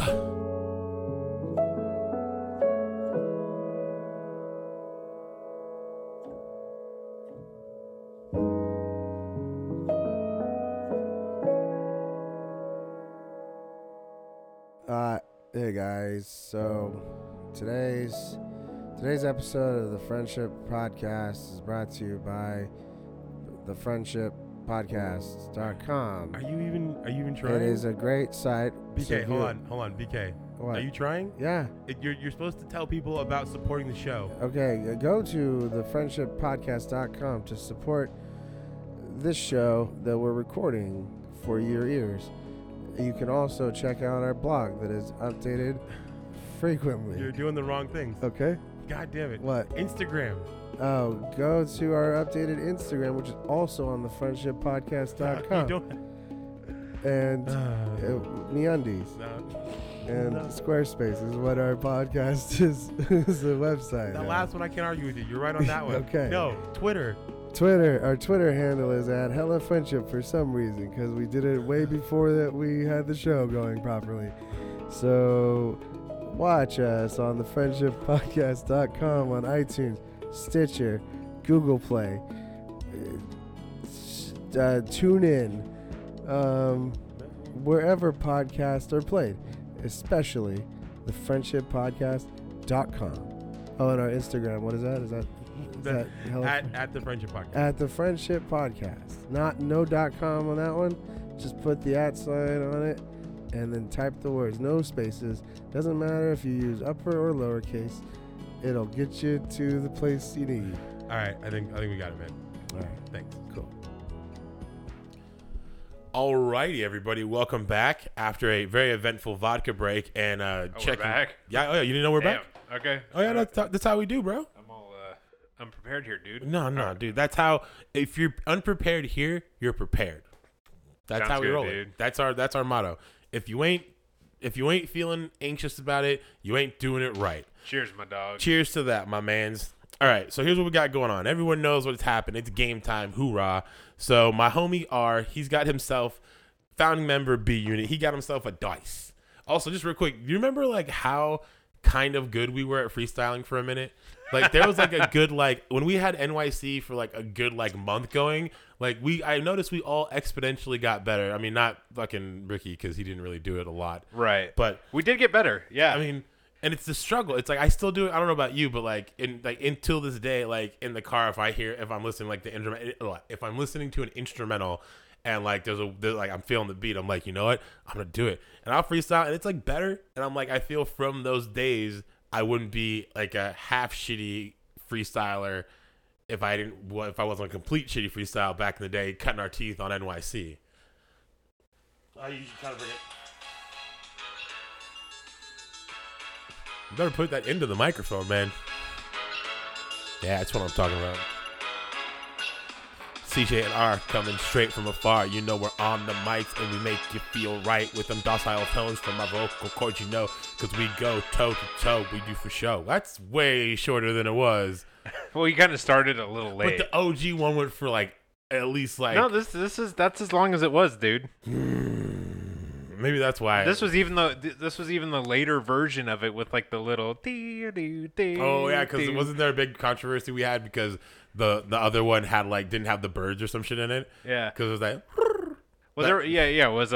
Hey guys, so today's episode of the Friendship Podcast is brought to you by thefriendshippodcast.com. Are you even trying? It is a great site. BK, hold on, BK. What? Are you trying? Yeah. You're supposed to tell people about supporting the show. Okay, go to thefriendshippodcast.com to support this show that we're recording for your ears. You can also check out our blog that is updated frequently. You're doing the wrong things. Okay. God damn it. What? Instagram. Oh, go to our updated Instagram, which is also on thefriendshippodcast.com. You don't. And MeUndies. No. And no. Squarespace is what our podcast is a website. The last one I can't argue with you. You're right on that one. Okay. No, Twitter. Our Twitter handle is at Hello Friendship for some reason, because we did it way before that we had the show going properly. So watch us on thefriendshippodcast.com on iTunes, Stitcher, Google Play, tune in, wherever podcasts are played, especially thefriendshippodcast.com. Oh, and our Instagram, what is that? Is that At the Friendship Podcast. At the Friendship Podcast. Not no.com on that one. Just put the @ sign on it and then type the words. No spaces. Doesn't matter if you use upper or lowercase. It'll get you to the place you need. All right. I think we got it, man. All right. Thanks. Cool. All righty, everybody. Welcome back after a very eventful vodka break and checking. We're back? Yeah. Oh, yeah. You didn't know we're back? Okay. Oh, yeah. That's how we do, bro. I'm prepared here, dude. No, dude. That's how. If you're unprepared here, you're prepared. That's how we roll it. That's our motto. If you ain't feeling anxious about it, you ain't doing it right. Cheers, my dog. Cheers to that, my mans. All right, so here's what we got going on. Everyone knows what's happened. It's game time. Hoorah! So my homie R, he's got himself founding member B-Unit. He got himself a dice. Also, just real quick, you remember like how kind of good we were at freestyling for a minute? Like there was like a good like when we had NYC for like a good like month going, like I noticed we all exponentially got better. I mean, not fucking Ricky because he didn't really do it a lot, right? But we did get better. Yeah, I mean, and it's the struggle. It's like I still do it. I don't know about you, but like until this day, like in the car, if I'm listening like if I'm listening to an instrumental and like there's like I'm feeling the beat, I'm like, you know what, I'm gonna do it, and I'll freestyle, and it's like better, and I'm like I feel from those days. I wouldn't be like a half shitty freestyler if I wasn't a complete shitty freestyle back in the day, cutting our teeth on NYC. You kind of forget. You better put that into the microphone, man. Yeah, that's what I'm talking about. Cj and R coming straight from afar. You know we're on the mics and we make you feel right with them docile tones from my vocal cords. You know, because we go toe to toe. We do for show. That's way shorter than it was. Well, you kind of started a little late. But the OG one went for like at least like. No, that's as long as it was, dude. Maybe that's why. This was even the later version of it with like the little. Oh yeah, because wasn't there a big controversy we had because. The other one had like didn't have the birds or some shit in it. Yeah, because it was like. Well, there it was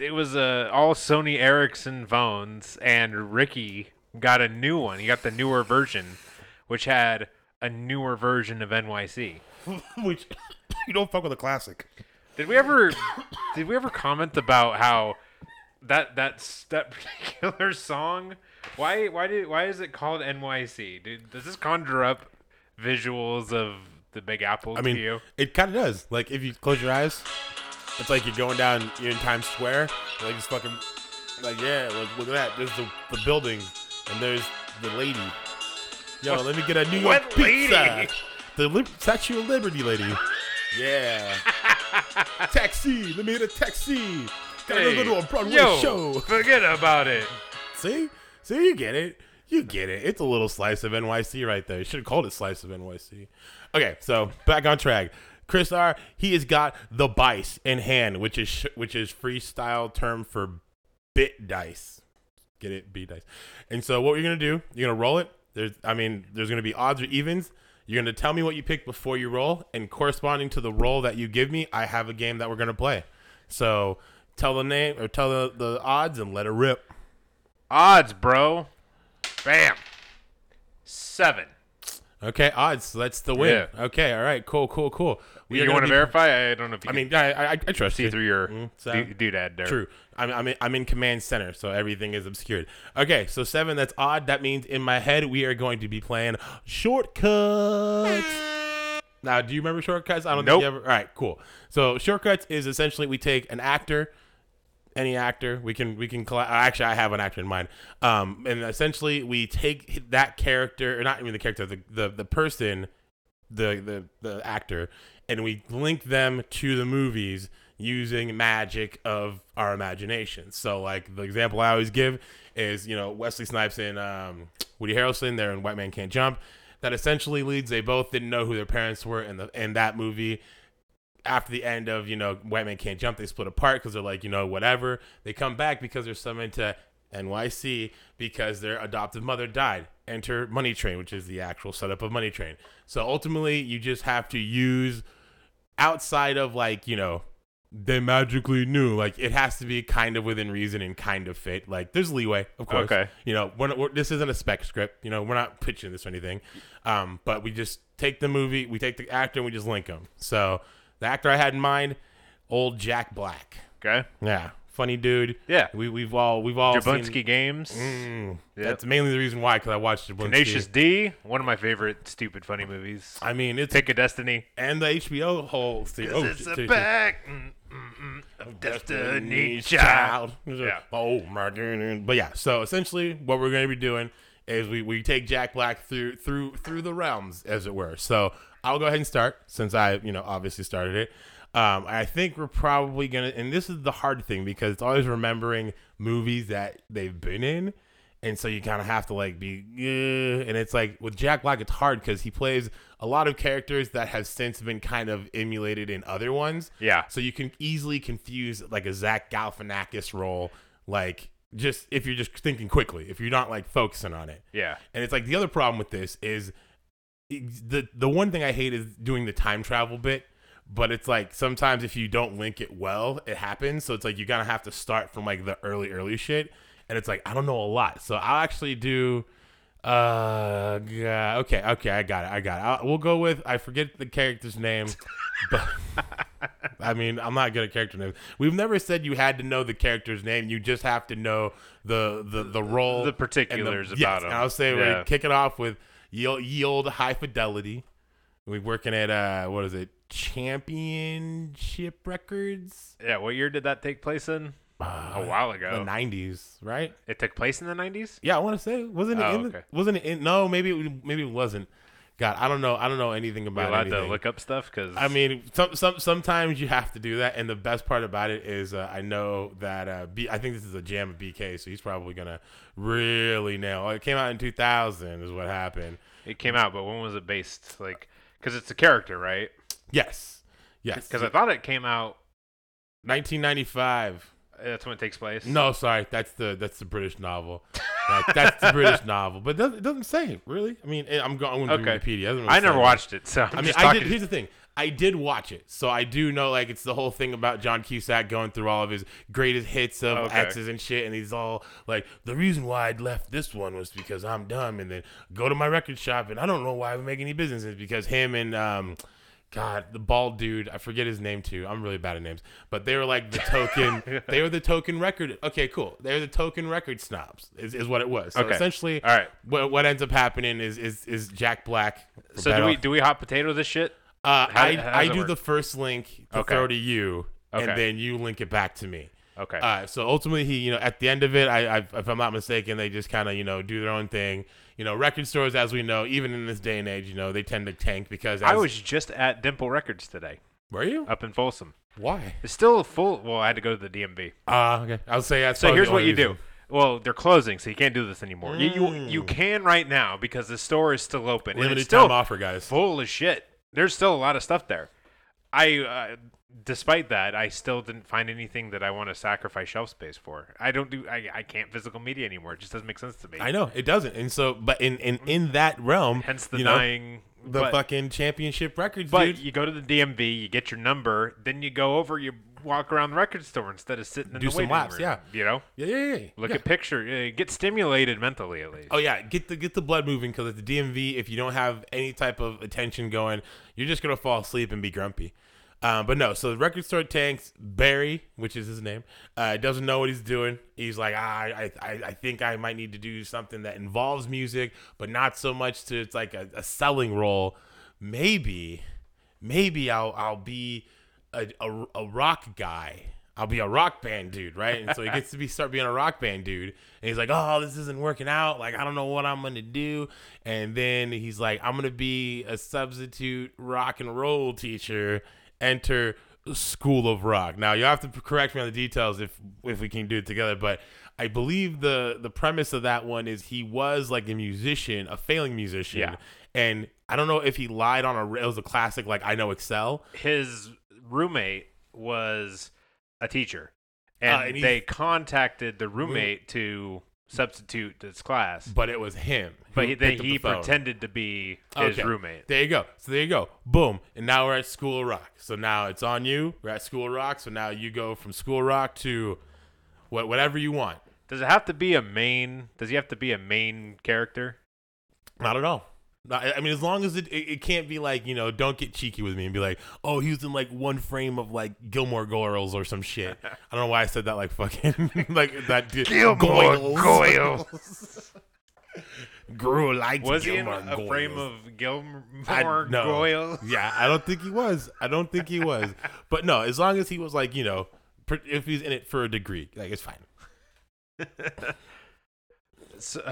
it was all Sony Ericsson phones, and Ricky got a new one. He got the newer version, which had a newer version of NYC. Which you don't fuck with a classic. Did we ever comment about how that particular song? Why is it called NYC? Dude, does this conjure up visuals of the Big Apple to you? It kind of does. Like, if you close your eyes, it's like you're going down, you're in Times Square. Like, just fucking, like, yeah, look at that. There's the building, and there's the lady. Yo, let me get a New York pizza. Lady? The Statue of Liberty lady. Yeah. Taxi. Let me get a taxi. Gotta go to a Broadway show. Forget about it. See, you get it. It's a little slice of NYC right there. You should have called it Slice of NYC. Okay, so back on track. Chris R, he has got the bice in hand, which is freestyle term for bit dice. Get it? B dice. And so what you're going to do, you're going to roll it. There's going to be odds or evens. You're going to tell me what you pick before you roll, and corresponding to the roll that you give me, I have a game that we're going to play. So tell the name or tell the odds and let it rip. Odds, bro. Bam. 7. Okay, odds. So that's the win. Yeah. Okay, all right. Cool. You want to verify? I don't know if you I trust you. See through your doodad there. True. I'm in command center, so everything is obscured. Okay, so 7, that's odd. That means in my head we are going to be playing Shortcuts. Now, do you remember Shortcuts? I don't think you ever. All right, cool. So Shortcuts is essentially we take an actor. Any actor we can collect. Actually, I have an actor in mind. And essentially we take that character, or not even the character, the person, the actor, and we link them to the movies using magic of our imagination. So like the example I always give is, you know, Wesley Snipes and Woody Harrelson, they're in White Man Can't Jump. That essentially leads, they both didn't know who their parents were in that movie. After the end of, you know, White Man Can't Jump, they split apart because they're like, you know, whatever. They come back because there's some into NYC because their adoptive mother died. Enter Money Train, which is the actual setup of Money Train. So ultimately, you just have to use outside of like, you know, they magically knew. Like, it has to be kind of within reason and kind of fit. Like, there's leeway, of course. Okay. You know, we're, this isn't a spec script. You know, we're not pitching this or anything. But we just take the movie, we take the actor, and we just link them. So the actor I had in mind, old Jack Black. Okay. Yeah. Funny dude. Yeah. We've all Jablinski seen... Jablinski Games. Mm, yep. That's mainly the reason why, because I watched Jablinski. Tenacious D, one of my favorite stupid funny movies. I mean, it's... Pick of Destiny. And the HBO whole... It's a back of Destiny Child. Yeah. Oh, my God. But yeah, so essentially what we're going to be doing is we take Jack Black through the realms, as it were. So I'll go ahead and start, since I, you know, obviously started it. I think we're probably going to, and this is the hard thing because it's always remembering movies that they've been in. And so you kind of have to like be, and it's like with Jack Black, it's hard because he plays a lot of characters that have since been kind of emulated in other ones. Yeah. So you can easily confuse like a Zach Galifianakis role, like just if you're just thinking quickly, if you're not like focusing on it. Yeah. And it's like the other problem with this is the one thing I hate is doing the time travel bit. But it's like sometimes if you don't link it well, it happens. So it's like you gotta have to start from like the early shit. And it's like I don't know a lot, so I'll actually do. Yeah, okay, I got it. We'll go with I forget the character's name, but I mean I'm not good at character names. We've never said you had to know the character's name. You just have to know the role, the particulars and about him. Yes, I'll say we kick it off with ye olde High Fidelity. We're working at what is it? Championship Records. Yeah, what year did that take place in? A while ago. The 90s, right? It took place in the 90s? Yeah, I want to say maybe it wasn't. God, I don't know anything about it. You're allowed to look up stuff cuz I mean, sometimes you have to do that, and the best part about it is I know that I think this is a jam of BK, so he's probably going to really nail. It came out in 2000 is what happened. It came out, but when was it based? Like cuz it's a character, right? Yes. Because I thought it came out 1995. That's when it takes place. No, sorry, that's the British novel. That's the British novel, but it doesn't say it really. I mean, I'm going to Wikipedia. I never watched it, so I mean, here's the thing. I did watch it, so I do know like it's the whole thing about John Cusack going through all of his greatest hits of exes and shit, and he's all like, the reason why I left this one was because I'm dumb, and then go to my record shop, and I don't know why I would make any business. It's because him and God, the bald dude, I forget his name too. I'm really bad at names. But they were like the token they were the token record. Okay, cool. They're the token record snobs is what it was. So essentially all right. What ends up happening is Jack Black. So do we hot potato this shit? How I do work? The first link to throw to you and then you link it back to me. Okay. So ultimately he, you know, at the end of it, I if I'm not mistaken, they just kinda, you know, do their own thing. You know, record stores, as we know, even in this day and age, you know, they tend to tank because... I was just at Dimple Records today. Were you? Up in Folsom. Why? It's still full... Well, I had to go to the DMV. Okay. I'll say that's so here's what you do. Well, they're closing, so you can't do this anymore. You can right now because the store is still open. Limited time offer, guys. Full of shit. There's still a lot of stuff there. Despite that, I still didn't find anything that I want to sacrifice shelf space for. I can't physical media anymore. It just doesn't make sense to me. I know, it doesn't. And so, but in that realm. Hence the dying. The fucking Championship Records, dude. But you go to the DMV, you get your number, then you go over, you walk around the record store instead of sitting in the waiting room. Do some laps, yeah. You know? Yeah. Look at picture. Get stimulated mentally, at least. Oh, yeah. Get the blood moving, because at the DMV, if you don't have any type of attention going, you're just going to fall asleep and be grumpy. But no, so the record store tanks. Barry, which is his name, doesn't know what he's doing. He's like, I think I might need to do something that involves music, but not so much to it's like a selling role. Maybe I'll be a rock guy. I'll be a rock band dude, right? And so he gets to start being a rock band dude. And he's like, oh, this isn't working out. Like, I don't know what I'm going to do. And then he's like, I'm going to be a substitute rock and roll teacher. Enter School of Rock. Now you have to correct me on the details if we can do it together, but I believe the premise of that one is he was like a musician, a failing musician, and I don't know if he lied on it was a classic like I Know Excel. His roommate was a teacher, and they contacted the roommate to substitute this class. But it was him. But he pretended to be his roommate. There you go. So there you go. Boom. And now we're at School of Rock. So now it's on you. We're at School of Rock. So now you go from School of Rock to whatever you want. Does it have to be a main? Does he have to be a main character? Not at all. I mean, as long as it can't be like, you know, don't get cheeky with me and be like, oh, he was in like one frame of like Gilmore Girls or some shit. I don't know why I said that like fucking like that. Gilmore Girls. Grew like was Gilmore he in a Girls. Frame of Gilmore Girls? Yeah, I don't think he was. But no, as long as he was like, you know, if he's in it for a degree, like it's fine. So,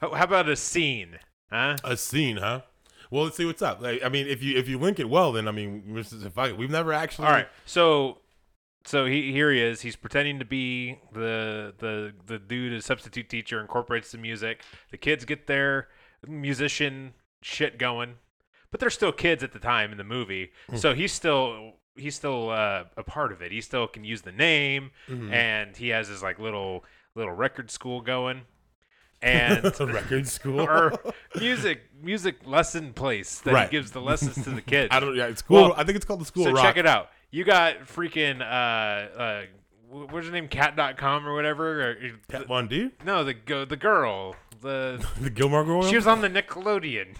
how about a scene? Huh? A scene, huh? Well, let's see what's up. Like, I mean, if you link it well, then I mean, we've never actually. All right, so here he is. He's pretending to be the dude, a substitute teacher, incorporates the music. The kids get their musician shit going, but they're still kids at the time in the movie. Mm-hmm. So he's still a part of it. He still can use the name, mm-hmm. and he has his like little record school going. And record school or music lesson place that right. He gives the lessons to the kids. I don't. Yeah, it's cool. Well, I think it's called the School. So Rock. Check it out. You got freaking what's her name? Cat.com or whatever. Kat Von D? No, the girl. The Gilmore Girl. She was on the Nickelodeon.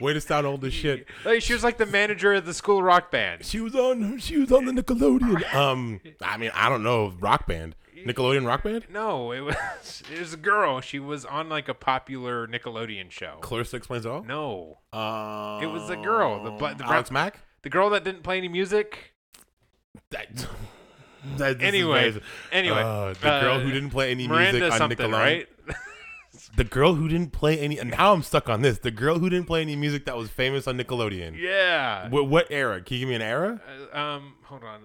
Way to sound old as shit. Like, she was like the manager of the School Rock Band. She was on the Nickelodeon. I mean, I don't know Rock Band. Nickelodeon Rock Band? No, it was a girl. She was on like a popular Nickelodeon show. Clarissa Explains All? No. It was a girl. The Alex Mack? The girl that didn't play any music? Anyway. The girl who didn't play any Miranda music on Nickelodeon. Right? The girl who didn't play any... Now I'm stuck on this. The girl who didn't play any music that was famous on Nickelodeon. Yeah. What era? Can you give me an era? Hold on.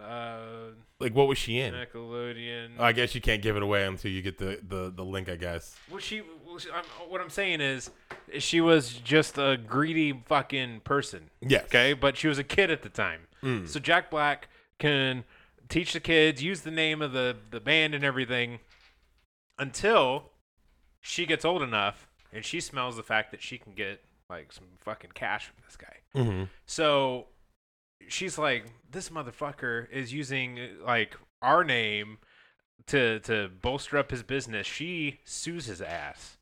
Like, what was she in? Nickelodeon. Oh, I guess you can't give it away until you get the link, I guess. What I'm saying is she was just a greedy fucking person. Yes. Okay? But she was a kid at the time. Mm. So Jack Black can teach the kids, use the name of the band and everything until... She gets old enough, and she smells the fact that she can get, like, some fucking cash from this guy. Mm-hmm. So she's like, this motherfucker is using, like, our name to bolster up his business. She sues his ass,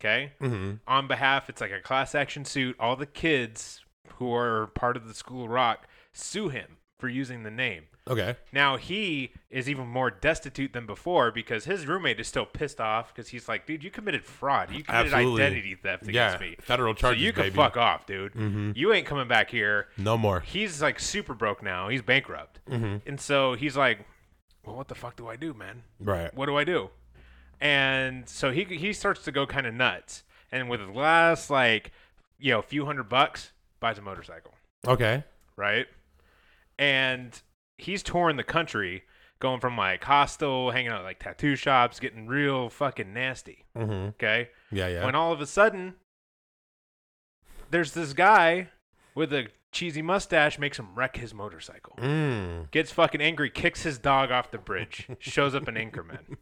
okay? Mm-hmm. On behalf, it's like a class action suit. All the kids who are part of the School Rock sue him for using the name. Okay. Now he is even more destitute than before because his roommate is still pissed off because he's like, dude, you committed fraud. You committed identity theft against me. Federal charges, so you can fuck off, dude. Mm-hmm. You ain't coming back here. No more. He's like super broke now. He's bankrupt. Mm-hmm. And so he's like, well, what the fuck do I do, man? Right. What do I do? And so he starts to go kind of nuts. And with his last, like, you know, few $100, buys a motorcycle. Okay. Right? And... He's touring the country, going from like hostel, hanging out at like tattoo shops, getting real fucking nasty. Mm-hmm. Okay? Yeah, yeah. When all of a sudden, there's this guy with a cheesy mustache, makes him wreck his motorcycle. Mm. Gets fucking angry, kicks his dog off the bridge, shows up in Anchorman.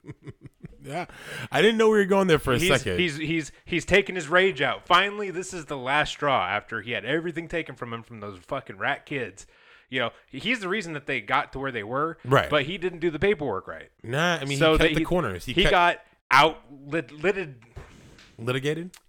Yeah. I didn't know we were going there for a second. He's taking his rage out. Finally, this is the last straw after he had everything taken from him from those fucking rat kids. You know, he's the reason that they got to where they were, right? But he didn't do the paperwork right. Nah, I mean, so he kept the corners. He got out litigated.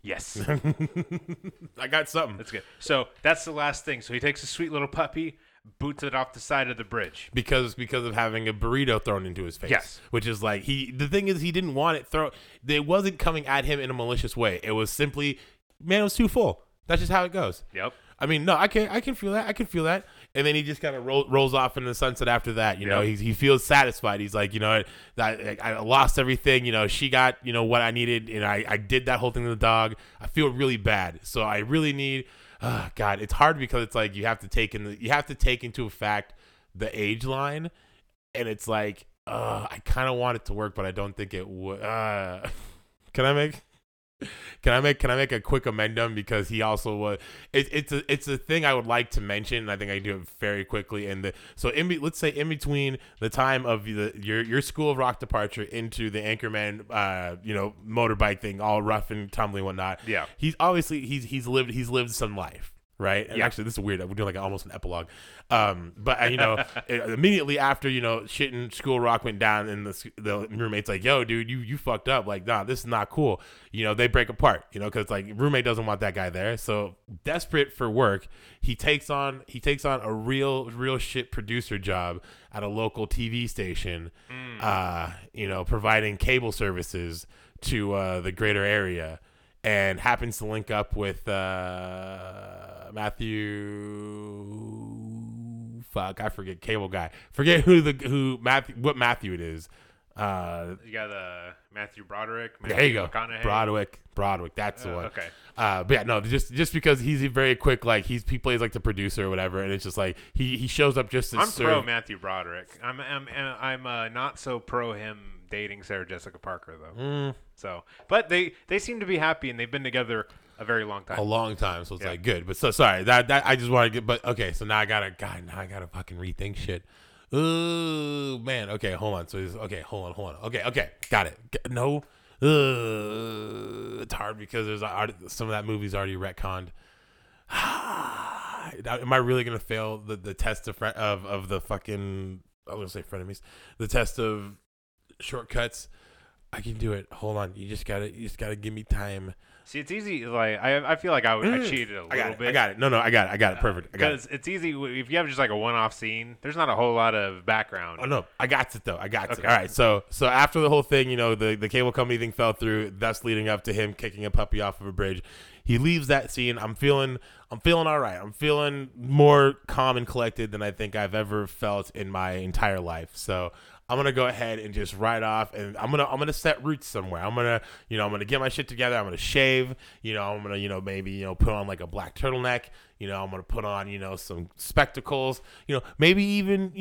Yes, I got something. That's good. So that's the last thing. So he takes a sweet little puppy, boots it off the side of the bridge because of having a burrito thrown into his face. Yes, which is like the thing is he didn't want it thrown. It wasn't coming at him in a malicious way. It was simply, man, it was too full. That's just how it goes. Yep. I mean, no, I can feel that. I can feel that. And then he just kind of rolls off into the sunset after that. You know, he feels satisfied. He's like, you know, I lost everything. You know, she got, you know, what I needed. And I did that whole thing to the dog. I feel really bad. So I really need, God, it's hard because it's like you have to take into effect the age line. And it's like, I kind of want it to work, but I don't think it would. Can I make? Can I make a quick amendum, because he also was it's a thing I would like to mention, and I think I do it very quickly. And let's say in between the time of your School of Rock departure into the Anchorman motorbike thing, all rough and tumbly and whatnot. Yeah, he's obviously lived some life. Right. And yeah. Actually, this is weird. We're doing like almost an epilogue. But immediately after, shit and School Rock went down, and the roommate's like, yo, dude, you fucked up. Like, nah, this is not cool. They break apart, because like roommate doesn't want that guy there. So desperate for work, he takes on a real shit producer job at a local TV station, providing cable services to the greater area. And happens to link up with Matthew. Fuck, I forget. Cable guy. Forget what Matthew it is. You got Matthew Broderick. Matthew there you go. Broderick. That's the one. Okay. But yeah, no, just because he's very quick. Like he plays like the producer or whatever, and it's just like he shows up just to serve. I'm pro Matthew Broderick. I'm not so pro him dating Sarah Jessica Parker though. So but they seem to be happy, and they've been together a very long time, so it's like good. But so sorry that I just want to get, but okay, so now I gotta fucking rethink shit. Ooh, man. Okay, hold on. So okay, hold on. Okay, got it. No, it's hard because there's some of that movie's already retconned. Am I really gonna fail the test of the fucking, I was gonna say frenemies, the test of shortcuts? I can do it. Hold on. You just gotta give me time. See, it's easy. Like I feel like I cheated a little bit. I got it. No, I got it. Perfect. Because it's easy if you have just like a one-off scene. There's not a whole lot of background. Oh no, I got it though. Okay. All right. So after the whole thing, the cable company thing fell through, thus leading up to him kicking a puppy off of a bridge. He leaves that scene. I'm feeling all right. I'm feeling more calm and collected than I think I've ever felt in my entire life. So I'm gonna go ahead and just ride off, and I'm gonna set roots somewhere. I'm gonna get my shit together. I'm gonna shave. I'm gonna maybe put on like a black turtleneck. I'm gonna put on some spectacles. Maybe even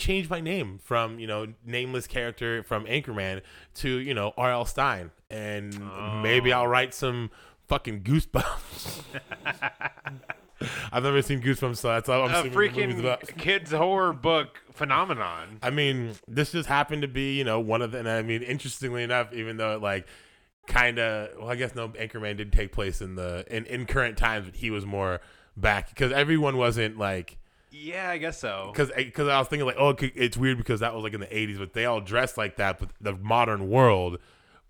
change my name from nameless character from Anchorman to R.L. Stein, and maybe I'll write some fucking Goosebumps. I've never seen Goosebumps, so that's all I'm freaking kids horror book phenomenon. I mean, this just happened to be, one of the, and I mean, interestingly enough, even though it like kind of, well, I guess no, Anchorman did take place in current times, but he was more back because everyone wasn't like. Yeah, I guess so. Because I was thinking like, oh, it's weird because that was like in the 80s, but they all dressed like that. But the modern world,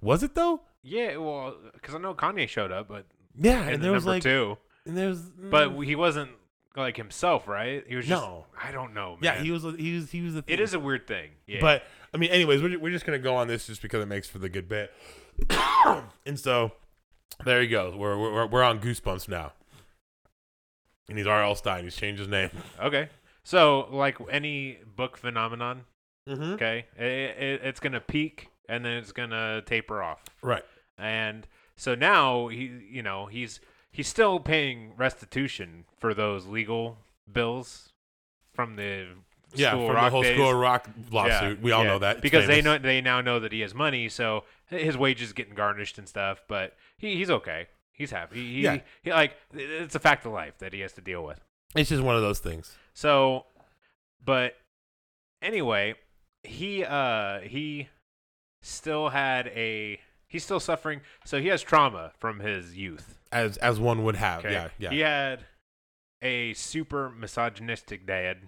was it though? Yeah, well, because I know Kanye showed up, but yeah, and there was like two. And but he wasn't like himself, right? He was just no. I don't know, man. Yeah, he was the thing. It is a weird thing. Yeah. But I mean, anyways, we're just gonna go on this just because it makes for the good bit. And so there you go. We're on Goosebumps now. And he's R.L. Stein. He's changed his name. Okay. So like any book phenomenon, okay, it's gonna peak and then it's gonna taper off, right? And so now he's still paying restitution for those legal bills from the School Rock lawsuit. Yeah, we all know that because they now know that he has money, so his wages getting garnished and stuff. But he's okay. He's happy. He like it's a fact of life that he has to deal with. It's just one of those things. So, but anyway, he still had a. He's still suffering, so he has trauma from his youth, as one would have. Okay. Yeah. He had a super misogynistic dad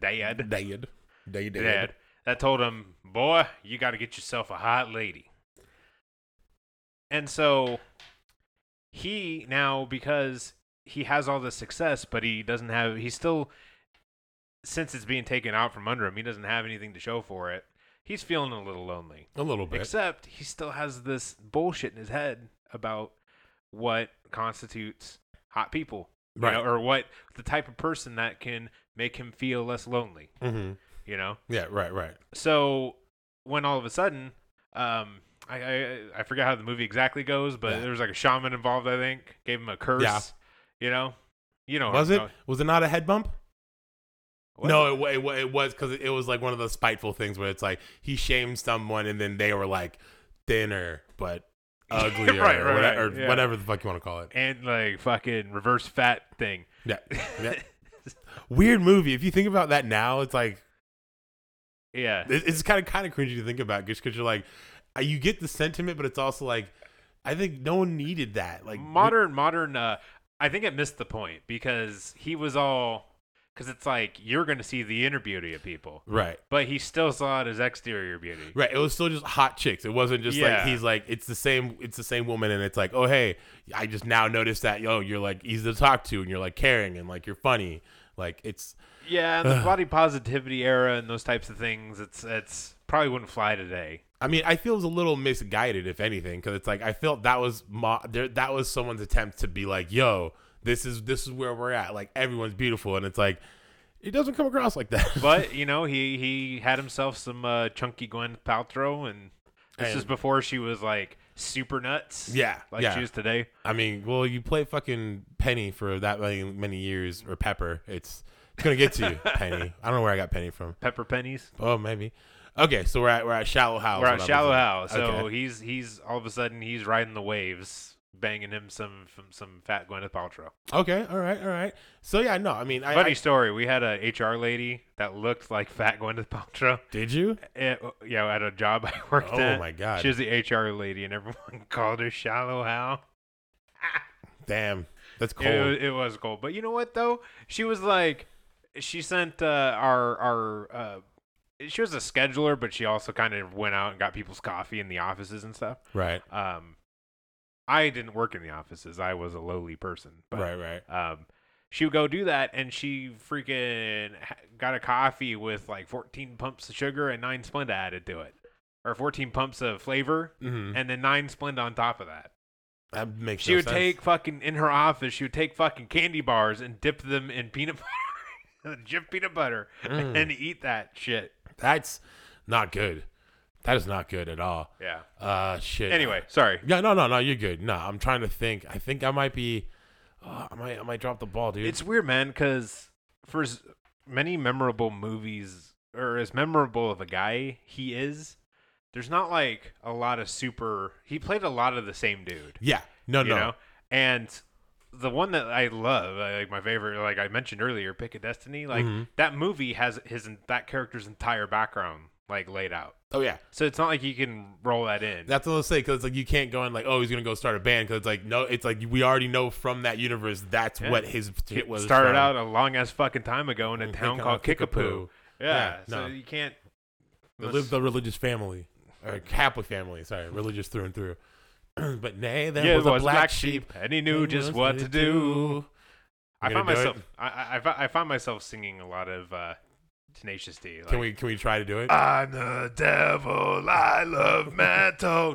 that told him, "Boy, you got to get yourself a hot lady." And so he now, because he has all this success, but he doesn't have. He still, since it's being taken out from under him, he doesn't have anything to show for it. He's feeling a little lonely. A little bit. Except he still has this bullshit in his head about what constitutes hot people. Right. Or what the type of person that can make him feel less lonely. Mm-hmm. Yeah, right. So when all of a sudden, I forget how the movie exactly goes, but there was like a shaman involved, I think. Gave him a curse. Yeah. Was it not a head bump? What? No, it was because it was like one of those spiteful things where it's like he shamed someone and then they were like thinner, but uglier, or whatever the fuck you want to call it. And like fucking reverse fat thing. Yeah. Yeah. Weird movie. If you think about that now, it's like, yeah, it's kind of cringy to think about, just because you're like, you get the sentiment, but it's also like, I think no one needed that. Like modern. I think it missed the point because he was all. Because it's like, you're going to see the inner beauty of people. Right. But he still saw it as exterior beauty. Right. It was still just hot chicks. It wasn't just like, he's like, it's the same woman. And it's like, oh, hey, I just now noticed that, yo, you're like easy to talk to. And you're like caring. And like, you're funny. Like, it's. Yeah. And the body positivity era and those types of things, it's probably wouldn't fly today. I mean, I feel it was a little misguided, if anything. Because it's like, I felt that was someone's attempt to be like, yo. This is where we're at. Like, everyone's beautiful. And it's like, it doesn't come across like that. But, you know, he had himself some chunky Gwyneth Paltrow. And this is before she was, like, super nuts. Yeah. Like she is today. I mean, well, you play fucking Penny for that many years, or Pepper. It's going to get to you, Penny. I don't know where I got Penny from. Pepper Pennies? Oh, maybe. Okay, so we're at Shallow Hal. We're at Shallow Hal. So okay. He's all of a sudden, he's riding the waves. Banging him some fat Gwyneth Paltrow. Okay, all right. So yeah, no, I mean, funny story. We had a HR lady that looked like fat Gwyneth Paltrow. Did you? Yeah, at a job I worked at. Oh my god, she was the HR lady, and everyone called her Shallow Hal. Damn, that's cold. It was cold, but you know what though? She was like, she sent our she was a scheduler, but she also kind of went out and got people's coffee in the offices and stuff. Right. I didn't work in the offices. I was a lowly person. But, right. She would go do that, and she freaking got a coffee with like 14 pumps of sugar and 9 Splenda added to it, or 14 pumps of flavor, and then 9 Splenda on top of that. That makes. She no would sense. Take fucking in her office. She would take fucking candy bars and dip them in peanut butter, dip peanut butter, and eat that shit. That's not good. That is not good at all. Yeah. Shit. Anyway, sorry. Yeah, no, you're good. No, I'm trying to think. I think I might be. I might drop the ball, dude. It's weird, man, because for as many memorable movies, or as memorable of a guy he is, there's not like a lot of super. He played a lot of the same dude. Yeah. No. You know? And the one that I love, like my favorite, like I mentioned earlier, Pick of Destiny. Like that movie has that character's entire background like laid out. Oh yeah, so it's not like you can roll that in. That's what I'll say, because like you can't go in like, oh, he's gonna go start a band, because it's like, no, it's like we already know from that universe that's what his hit was. Started out a long ass fucking time ago in a town called Kickapoo. Yeah, so you can't. They lived the religious family, or Catholic family. Sorry, religious through and through. But nay, there was a black sheep, and he knew just what to do. I find myself singing a lot of. Tenacious D. Like, can we try to do it? I'm the devil. I love metal.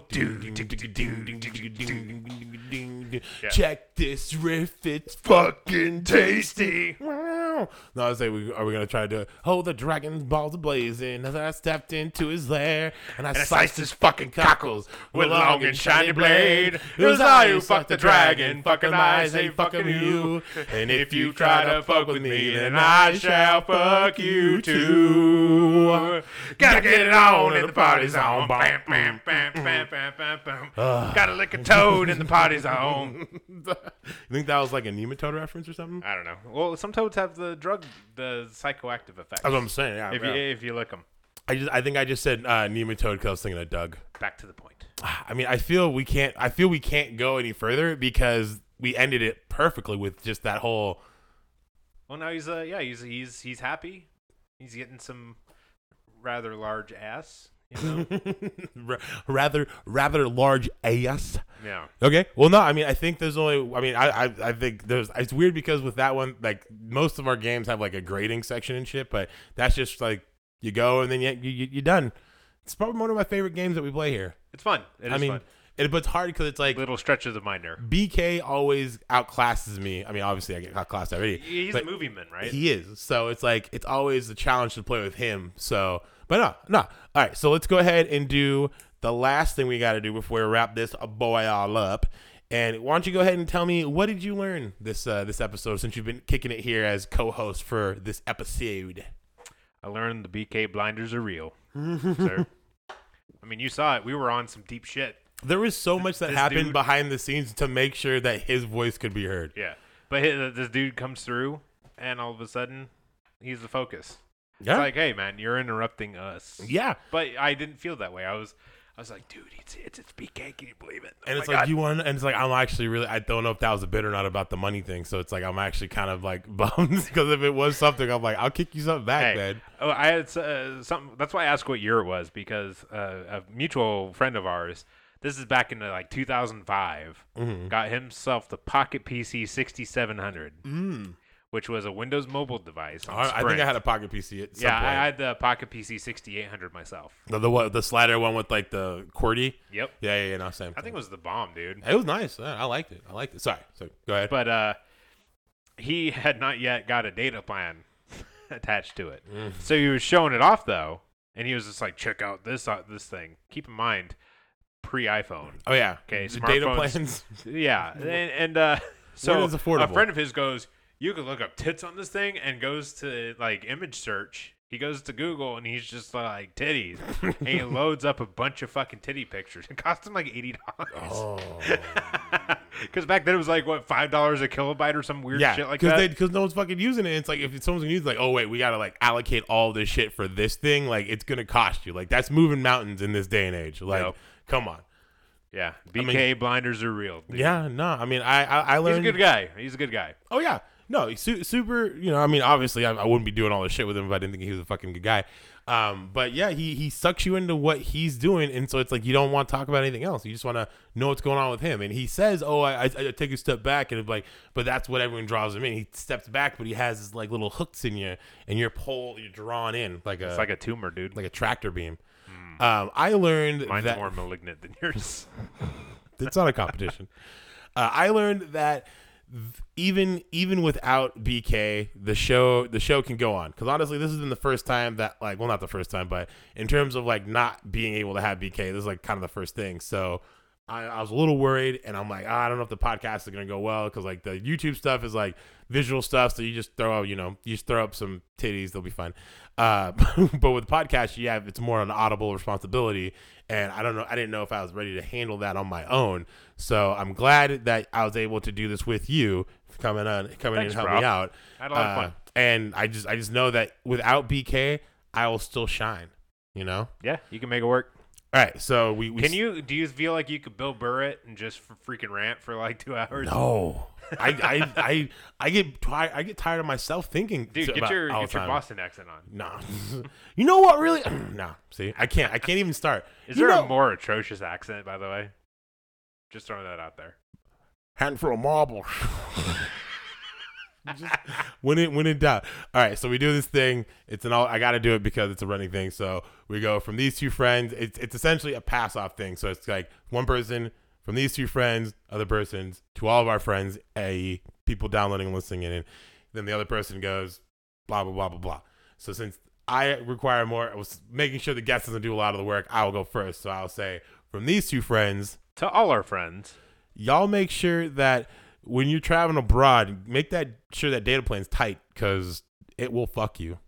Check this riff. It's fucking tasty. Wow. No, I was like, are we gonna try to do it? Oh, the dragon's balls blazing as I stepped into his lair, and I sliced his fucking cockles with long and shiny blade. It was I who fucked the dragon. Fucking eyes ain't fucking you. And if you try to fuck with me, then I shall fuck you too. Gotta get it on in the party zone. Bam, bam, bam, bam, bam, bam, bam. Gotta lick a toad in the party zone. You think that was like a nematode reference or something? I don't know. Well, some toads have the psychoactive effect. That's what I'm saying. Yeah, if you lick them. I think I just said nematode because I was thinking of Doug. Back to the point. I mean, I feel we can't go any further because we ended it perfectly with just that whole. Well, now he's happy. He's getting some rather large ass, you know? rather large ass. Yeah. Okay. Well, no, I mean, I think there's only. I mean, I think there's. It's weird because with that one, like most of our games have like a grading section and shit, but that's just like you go and then you're done. It's probably one of my favorite games that we play here. It's fun. I mean, fun. But it's hard because it's like little stretches of minor. BK always outclasses me. I mean, obviously I get outclassed already. He's a movie man, right? He is. So it's like it's always a challenge to play with him. So, but no. All right. So let's go ahead and do the last thing we got to do before we wrap this boy all up. And why don't you go ahead and tell me, what did you learn this episode since you've been kicking it here as co-host for this episode? I learned the BK blinders are real, sir. I mean, you saw it. We were on some deep shit. There was so much that happened behind the scenes to make sure that his voice could be heard. Yeah. But this dude comes through, and all of a sudden, he's the focus. Yeah. It's like, hey, man, you're interrupting us. Yeah. But I didn't feel that way. I was like, dude, it's BK. Can you believe it? And it's like, I'm actually really, I don't know if that was a bit or not about the money thing. So it's like, I'm actually kind of like bummed because if it was something, I'm like, I'll kick you something back, man. Oh, I had something. That's why I asked what year it was, because a mutual friend of ours, this is back in like 2005, got himself the Pocket PC 6700. Mm. Which was a Windows mobile device. I think I had a Pocket PC at some point. I had the Pocket PC 6800 myself. The what? The slider one with like the QWERTY? Yep. Yeah, no, same thing. I think it was the bomb, dude. It was nice. I liked it. Sorry, go ahead. But he had not yet got a data plan attached to it. Mm. So he was showing it off, though, and he was just like, check out this thing. Keep in mind, pre-iPhone. Oh, yeah. Okay, smartphones. Data plans. Yeah. And so a friend of his goes, you can look up tits on this thing, and goes to like image search. He goes to Google and he's just like titties, and he loads up a bunch of fucking titty pictures. It cost him like $80. Oh, because back then it was like what, $5 a kilobyte or some weird shit like that. Because no one's fucking using it. It's like if someone's gonna use it, like, oh wait, we gotta like allocate all this shit for this thing. Like it's gonna cost you. Like that's moving mountains in this day and age. Like come on. Yeah, BK blinders are real. Dude. Yeah, no, I mean I learned. He's a good guy. Oh yeah. No, he's super, you know, I mean, obviously I wouldn't be doing all this shit with him if I didn't think he was a fucking good guy. But yeah, he sucks you into what he's doing. And so it's like, you don't want to talk about anything else. You just want to know what's going on with him. And he says, oh, I take a step back. And it's like, but that's what everyone draws him in. He steps back, but he has his like little hooks in you and you're drawn in like it's like a tumor, dude, like a tractor beam. Mm. I learned mine's more malignant than yours. It's not a competition. I learned that, even without BK, the show can go on, because honestly this has been the first time that like, well, not the first time, but in terms of like not being able to have BK, this is like kind of the first thing. So I was a little worried, and I'm like, I don't know if the podcast is gonna go well, because like the YouTube stuff is like visual stuff, so you just throw up some titties, they'll be fine. But with the podcast, it's more an audible responsibility, and I didn't know if I was ready to handle that on my own. So I'm glad that I was able to do this with you coming in and help me out. I had a lot of fun, and I just know that without BK, I will still shine. You know? Yeah, you can make it work. All right, so we can you? Do you feel like you could Bill Burr it and just freaking rant for like 2 hours? No, I get tired of myself thinking. Dude, get your Boston accent on. Nah, you know what? Really, nah. See, I can't even start. Is there a more atrocious accent, by the way? Just throwing that out there. Handful of marbles. Just when in doubt. All right, so we do this thing. I got to do it because it's a running thing. So we go from these two friends. It's essentially a pass off thing. So it's like one person from these two friends, other persons to all of our friends, i.e., people downloading and listening in. And then the other person goes blah blah blah blah blah. So since I require more, I was making sure the guest doesn't do a lot of the work. I will go first. So I'll say from these two friends to all our friends, y'all make sure that when you're traveling abroad, make sure that data plan's tight, because it will fuck you.